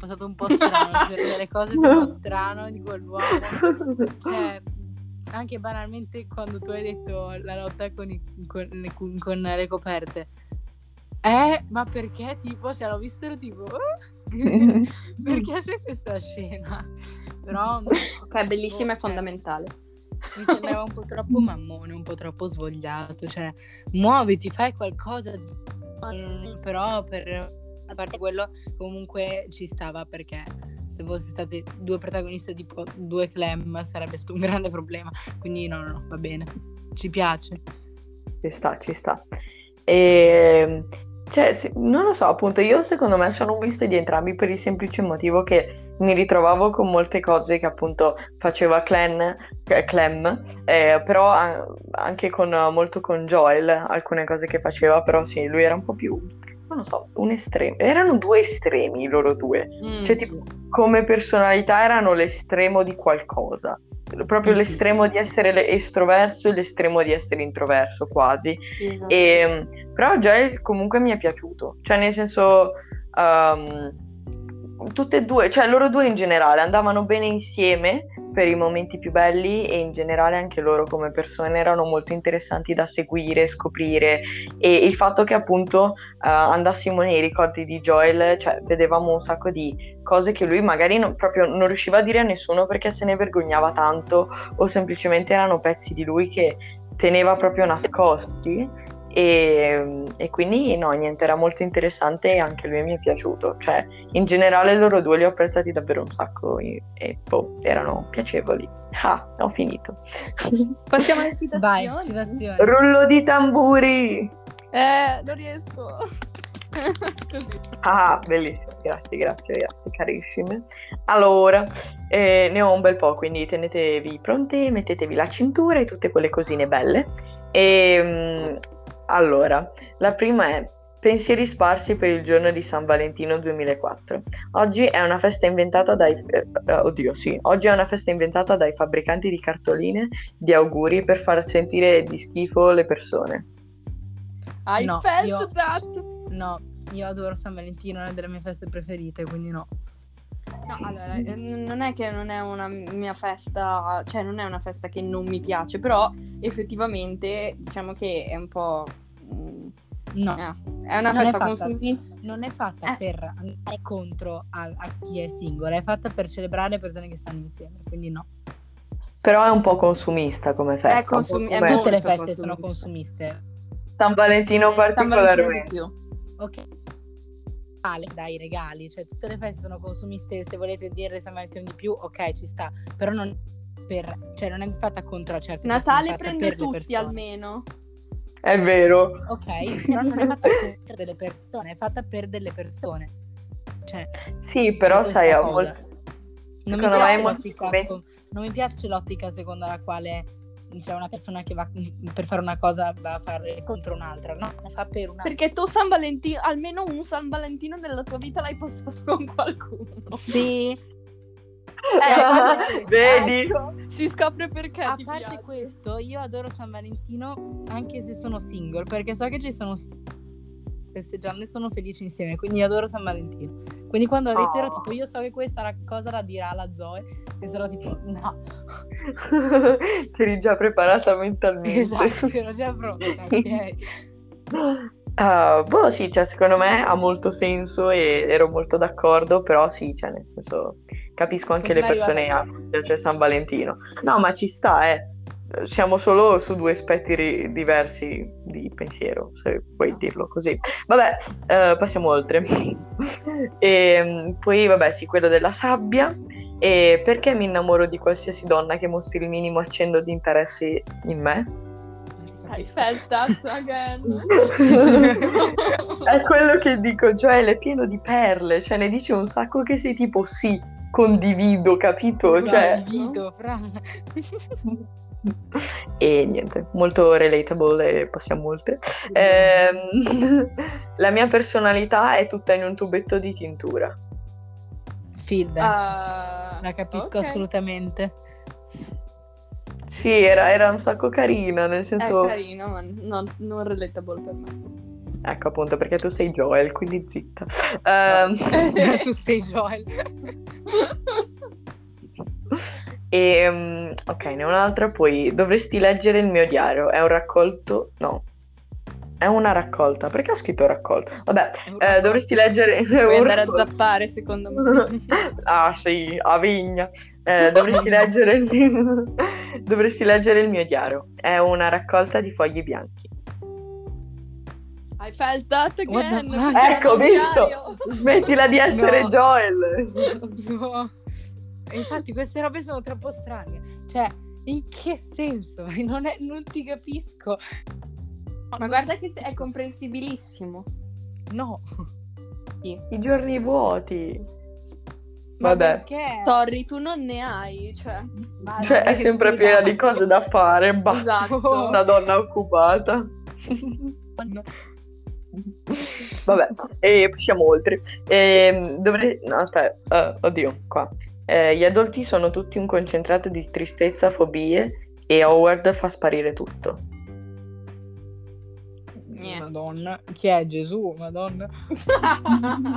è stato un po' strano, cioè delle cose un po' strano di quell'uomo, cioè anche banalmente quando tu hai detto la lotta con le coperte, ma perché tipo, cioè l'ho visto tipo perché c'è questa scena, però è bellissima e fondamentale. Mi sembrava un po' troppo mammone, un po' troppo svogliato, cioè muoviti, fai qualcosa però per a parte quello comunque ci stava, perché se fosse state due protagoniste tipo due Clem sarebbe stato un grande problema, quindi no, va bene, ci piace, ci sta. E cioè non lo so, appunto io secondo me sono un misto di entrambi per il semplice motivo che mi ritrovavo con molte cose che appunto faceva Clem, però anche molto con Joel, alcune cose che faceva, però sì, lui era un po' più, non lo so, un estremo. Erano due estremi loro due, cioè tipo come personalità erano l'estremo di qualcosa, proprio l'estremo di essere estroverso e l'estremo di essere introverso quasi, esatto. Però Joel comunque mi è piaciuto, cioè nel senso tutte e due, cioè loro due in generale andavano bene insieme per i momenti più belli, e in generale anche loro come persone erano molto interessanti da seguire, scoprire, e il fatto che appunto andassimo nei ricordi di Joel, cioè vedevamo un sacco di cose che lui magari non riusciva a dire a nessuno perché se ne vergognava tanto, o semplicemente erano pezzi di lui che teneva proprio nascosti. E quindi no, niente, era molto interessante e anche lui mi è piaciuto, cioè in generale loro due li ho apprezzati davvero un sacco e erano piacevoli. Ho finito. Passiamo alle citazioni. Rullo di tamburi. Non riesco. Così. Bellissimo, grazie carissime. Allora, ne ho un bel po', quindi tenetevi pronti, mettetevi la cintura e tutte quelle cosine belle. Allora, la prima è: Pensieri sparsi per il giorno di San Valentino 2004. Oggi è una festa inventata dai fabbricanti di cartoline di auguri per far sentire di schifo le persone. No, io adoro San Valentino, è una delle mie feste preferite, quindi no. No, allora, non è che non è una mia festa, cioè non è una festa che non mi piace, però effettivamente diciamo che è un po'... è una festa consumista. Non è fatta per andare contro a chi è singola, è fatta per celebrare le persone che stanno insieme, quindi no. Però è un po' consumista come festa. Tutte le feste sono consumiste. San Valentino particolarmente. San Valentino di più. Ok. Dai regali, cioè tutte le feste sono consumiste, se volete dire San Valentino di più, ok, ci sta, però non è fatta contro certe persone. Natale prende tutti almeno. È vero. Ok, però non è fatta contro delle persone, è fatta per delle persone. Cioè, sì, però sai, non mi piace l'ottica secondo la quale c'è una persona che va per fare una cosa va a fare contro un'altra, no? La fa per un'altra. Perché tu San Valentino, almeno un San Valentino della tua vita l'hai passato con qualcuno. Sì. Vedi? Ecco, si scopre perché a ti parte piace. Questo, io adoro San Valentino anche se sono single, perché so che ci sono festeggiando e sono felici insieme, quindi adoro San Valentino. Quindi quando ho detto ero tipo, io so che questa cosa la dirà la Zoe, e sarò tipo, no. Ti eri già preparata mentalmente. Esatto, ero già pronta, ok. Sì, cioè secondo me ha molto senso e ero molto d'accordo, però sì, cioè nel senso capisco anche le persone cioè San Valentino. No, ma ci sta, Siamo solo su due aspetti diversi di pensiero, se puoi dirlo così. Vabbè, passiamo oltre. E poi vabbè sì, quello della sabbia. E perché mi innamoro di qualsiasi donna che mostri il minimo accenno di interesse in me? I felt that again. È quello che dico, Joel è pieno di perle, cioè ne dice un sacco che sei tipo sì, condivido, capito? Condivido, fra. E niente, molto relatable e passiamo oltre. La mia personalità è tutta in un tubetto di tintura. Field. La capisco assolutamente. Sì, era un sacco carina, nel senso... È carino, ma non relatable per me. Ecco, appunto, perché tu sei Joel, quindi zitta. Tu sei Joel. E ok, ne un'altra, poi dovresti leggere il mio diario. È un raccolto? No, è una raccolta. Perché ho scritto raccolto? Vabbè, dovresti leggere. Vuoi andare a zappare, secondo me. Ah sì, a Vigna. Dovresti leggere il mio diario. È una raccolta di fogli bianchi. I felt that again. Ecco, visto. Smettila di essere Joel. No. Infatti queste robe sono troppo strane. Cioè, in che senso? Non ti capisco. Ma guarda che è comprensibilissimo. No. Sì. I giorni vuoti. Vabbè. Perché? Torri, tu non ne hai, cioè è sempre piena di cose da fare, basta. Esatto. Una donna occupata. No. Vabbè, e passiamo oltre. Gli adulti sono tutti un concentrato di tristezza, fobie e Howard fa sparire tutto. Madonna, chi è Gesù? Madonna.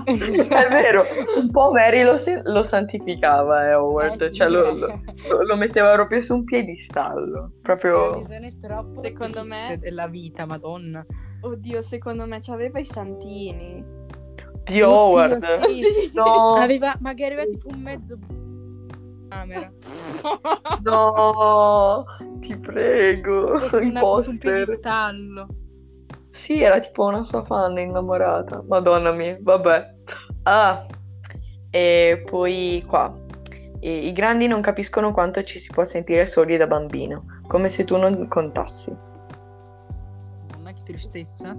È vero, un po' Mary lo santificava Howard, cioè lo metteva proprio su un piedistallo, proprio. Visione troppo secondo me della vita, Madonna. Oddio, secondo me c'aveva i santini di Howard. Sì. No. Aveva tipo un mezzo camera. No, ti prego, il poster. Sì, era tipo una sua fan innamorata. Madonna mia, vabbè. E poi qua. I grandi non capiscono quanto ci si può sentire soli da bambino, come se tu non contassi. Mamma, che tristezza.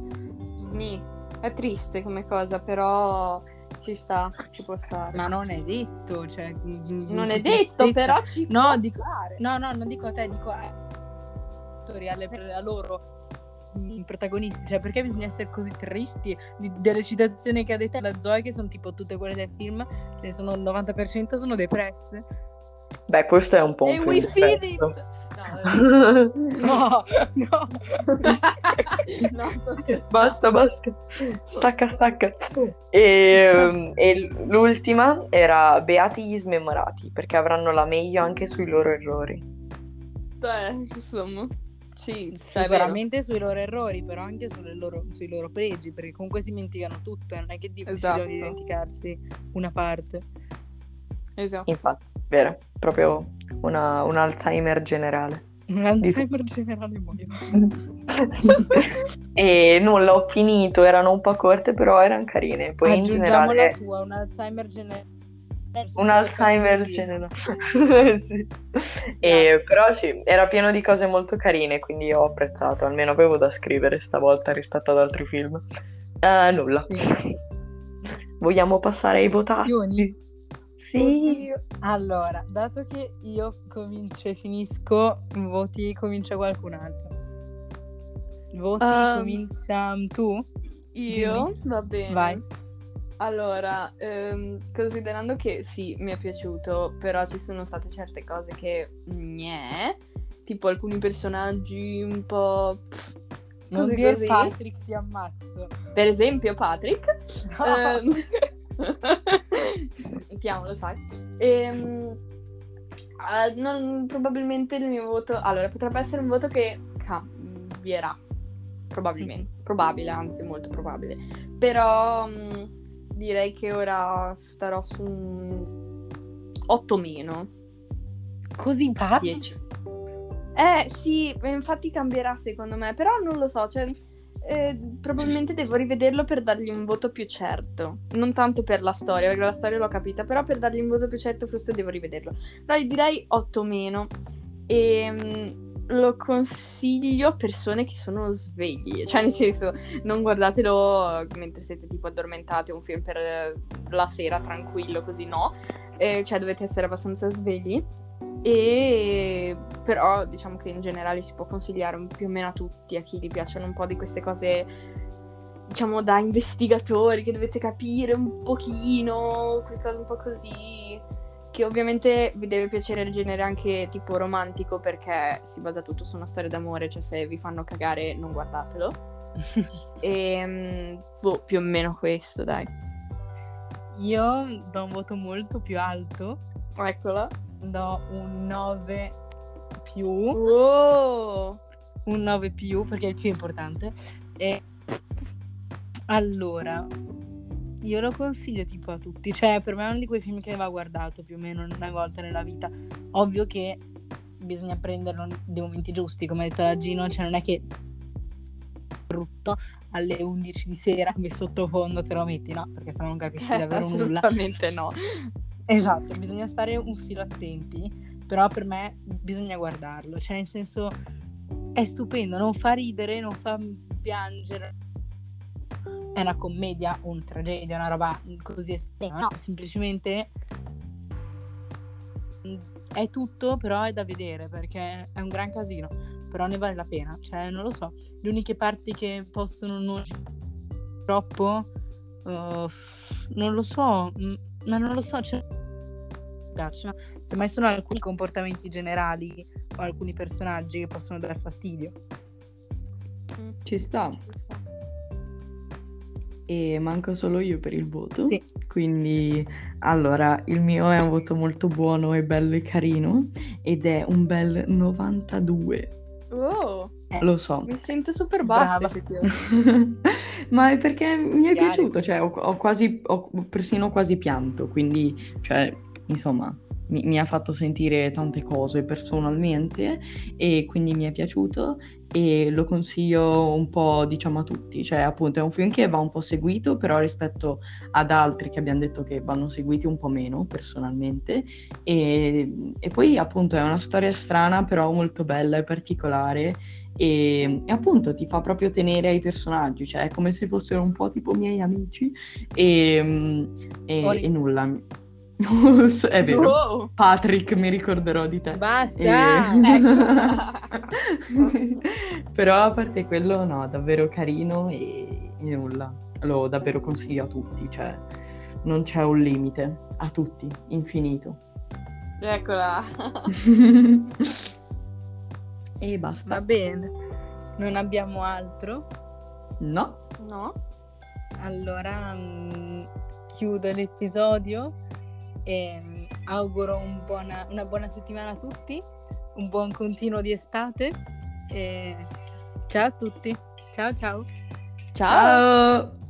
Sì, è triste come cosa, però ci sta, ci può stare. Ma non è detto, cioè... Non è detto, però ci può stare. No, non dico a te, dico a loro. protagonisti, cioè perché bisogna essere così tristi delle citazioni che ha detto la Zoe, che sono tipo tutte quelle del film, ce ne sono il 90% sono depresse. Beh, questo è un po' un film no. Basta. Stacca. E l'ultima era beati gli smemorati, perché avranno la meglio anche sui loro errori. Beh, insomma, sì, veramente sui loro errori, però anche sui loro pregi, perché comunque si dimenticano tutto, non è che è difficile dimenticarsi una parte. Esatto. Infatti, vero, proprio un Alzheimer generale. Un Alzheimer generale muoio. E nulla, ho finito, erano un po' corte, però erano carine. Poi in generale la tua, un Alzheimer generale. Sì. E, però sì, era pieno di cose molto carine, quindi ho apprezzato, almeno avevo da scrivere stavolta rispetto ad altri film. Nulla. Sì. Vogliamo passare ai votati? Sì. Allora, dato che io comincio e finisco, voti comincia qualcun altro. Voti comincia tu? Io? Jimmy. Va bene. Vai. Allora, considerando che sì, mi è piaciuto, però ci sono state certe cose che tipo alcuni personaggi un po' così. Patrick, ti ammazzo. Per esempio Patrick. No. Lo sai. Probabilmente il mio voto, allora, potrebbe essere un voto che cambierà, probabilmente, probabile, anzi molto probabile, però direi che ora starò su un 8 meno, così basta? 10. Sì, infatti cambierà secondo me, però non lo so, cioè probabilmente devo rivederlo per dargli un voto più certo, non tanto per la storia, perché la storia l'ho capita, però per dargli un voto più certo forse devo rivederlo. Dai, direi 8 meno, e lo consiglio a persone che sono sveglie, cioè nel senso, non guardatelo mentre siete tipo addormentate, un film per la sera tranquillo così, no, cioè dovete essere abbastanza svegli. E però diciamo che in generale si può consigliare più o meno a tutti, a chi gli piacciono un po' di queste cose, diciamo, da investigatori, che dovete capire un pochino, quelle cose un po' così, che ovviamente vi deve piacere il genere anche tipo romantico, perché si basa tutto su una storia d'amore, cioè se vi fanno cagare non guardatelo. E più o meno questo, dai. Io do un voto molto più alto, eccola. Do un 9 più. Oh! Un 9 più, perché è il più importante. E allora, io lo consiglio tipo a tutti. Cioè, per me è uno di quei film che va guardato più o meno una volta nella vita. Ovvio che bisogna prenderlo dei momenti giusti, come ha detto la Gino. Cioè, non è che brutto alle 11 di sera come sottofondo te lo metti, no? Perché sennò non capisci davvero nulla. Assolutamente no. Esatto, bisogna stare un filo attenti, però per me bisogna guardarlo, cioè nel senso è stupendo, non fa ridere, non fa piangere, è una commedia, una tragedia, una roba così estrema, no, semplicemente è tutto, però è da vedere perché è un gran casino, però ne vale la pena, cioè non lo so, le uniche parti che possono non troppo, non lo so, ma non lo so, cioè piacciono, semmai sono alcuni comportamenti generali o alcuni personaggi che possono dar fastidio. Ci sta. E manco solo io per il voto, sì. Quindi allora il mio è un voto molto buono e bello e carino, ed è un bel 92. Oh, lo so, mi sento super bassa. Ma è perché mi è piaciuto, cioè ho persino quasi pianto, quindi cioè insomma mi ha fatto sentire tante cose personalmente, e quindi mi è piaciuto e lo consiglio un po', diciamo, a tutti. Cioè appunto è un film che va un po' seguito, però rispetto ad altri che abbiamo detto che vanno seguiti un po' meno personalmente, e poi appunto è una storia strana però molto bella e particolare, e appunto ti fa proprio tenere ai personaggi, cioè è come se fossero un po' tipo miei amici, e nulla. È vero, wow. Patrick, mi ricorderò di te. Basta! Ecco. Però a parte quello, no, davvero carino e nulla. Lo davvero consiglio a tutti, cioè non c'è un limite, a tutti, infinito. Eccola! E basta. Va bene, non abbiamo altro? No. No. Allora chiudo l'episodio e auguro una buona settimana a tutti, un buon continuo di estate e ciao a tutti, ciao ciao. Ciao!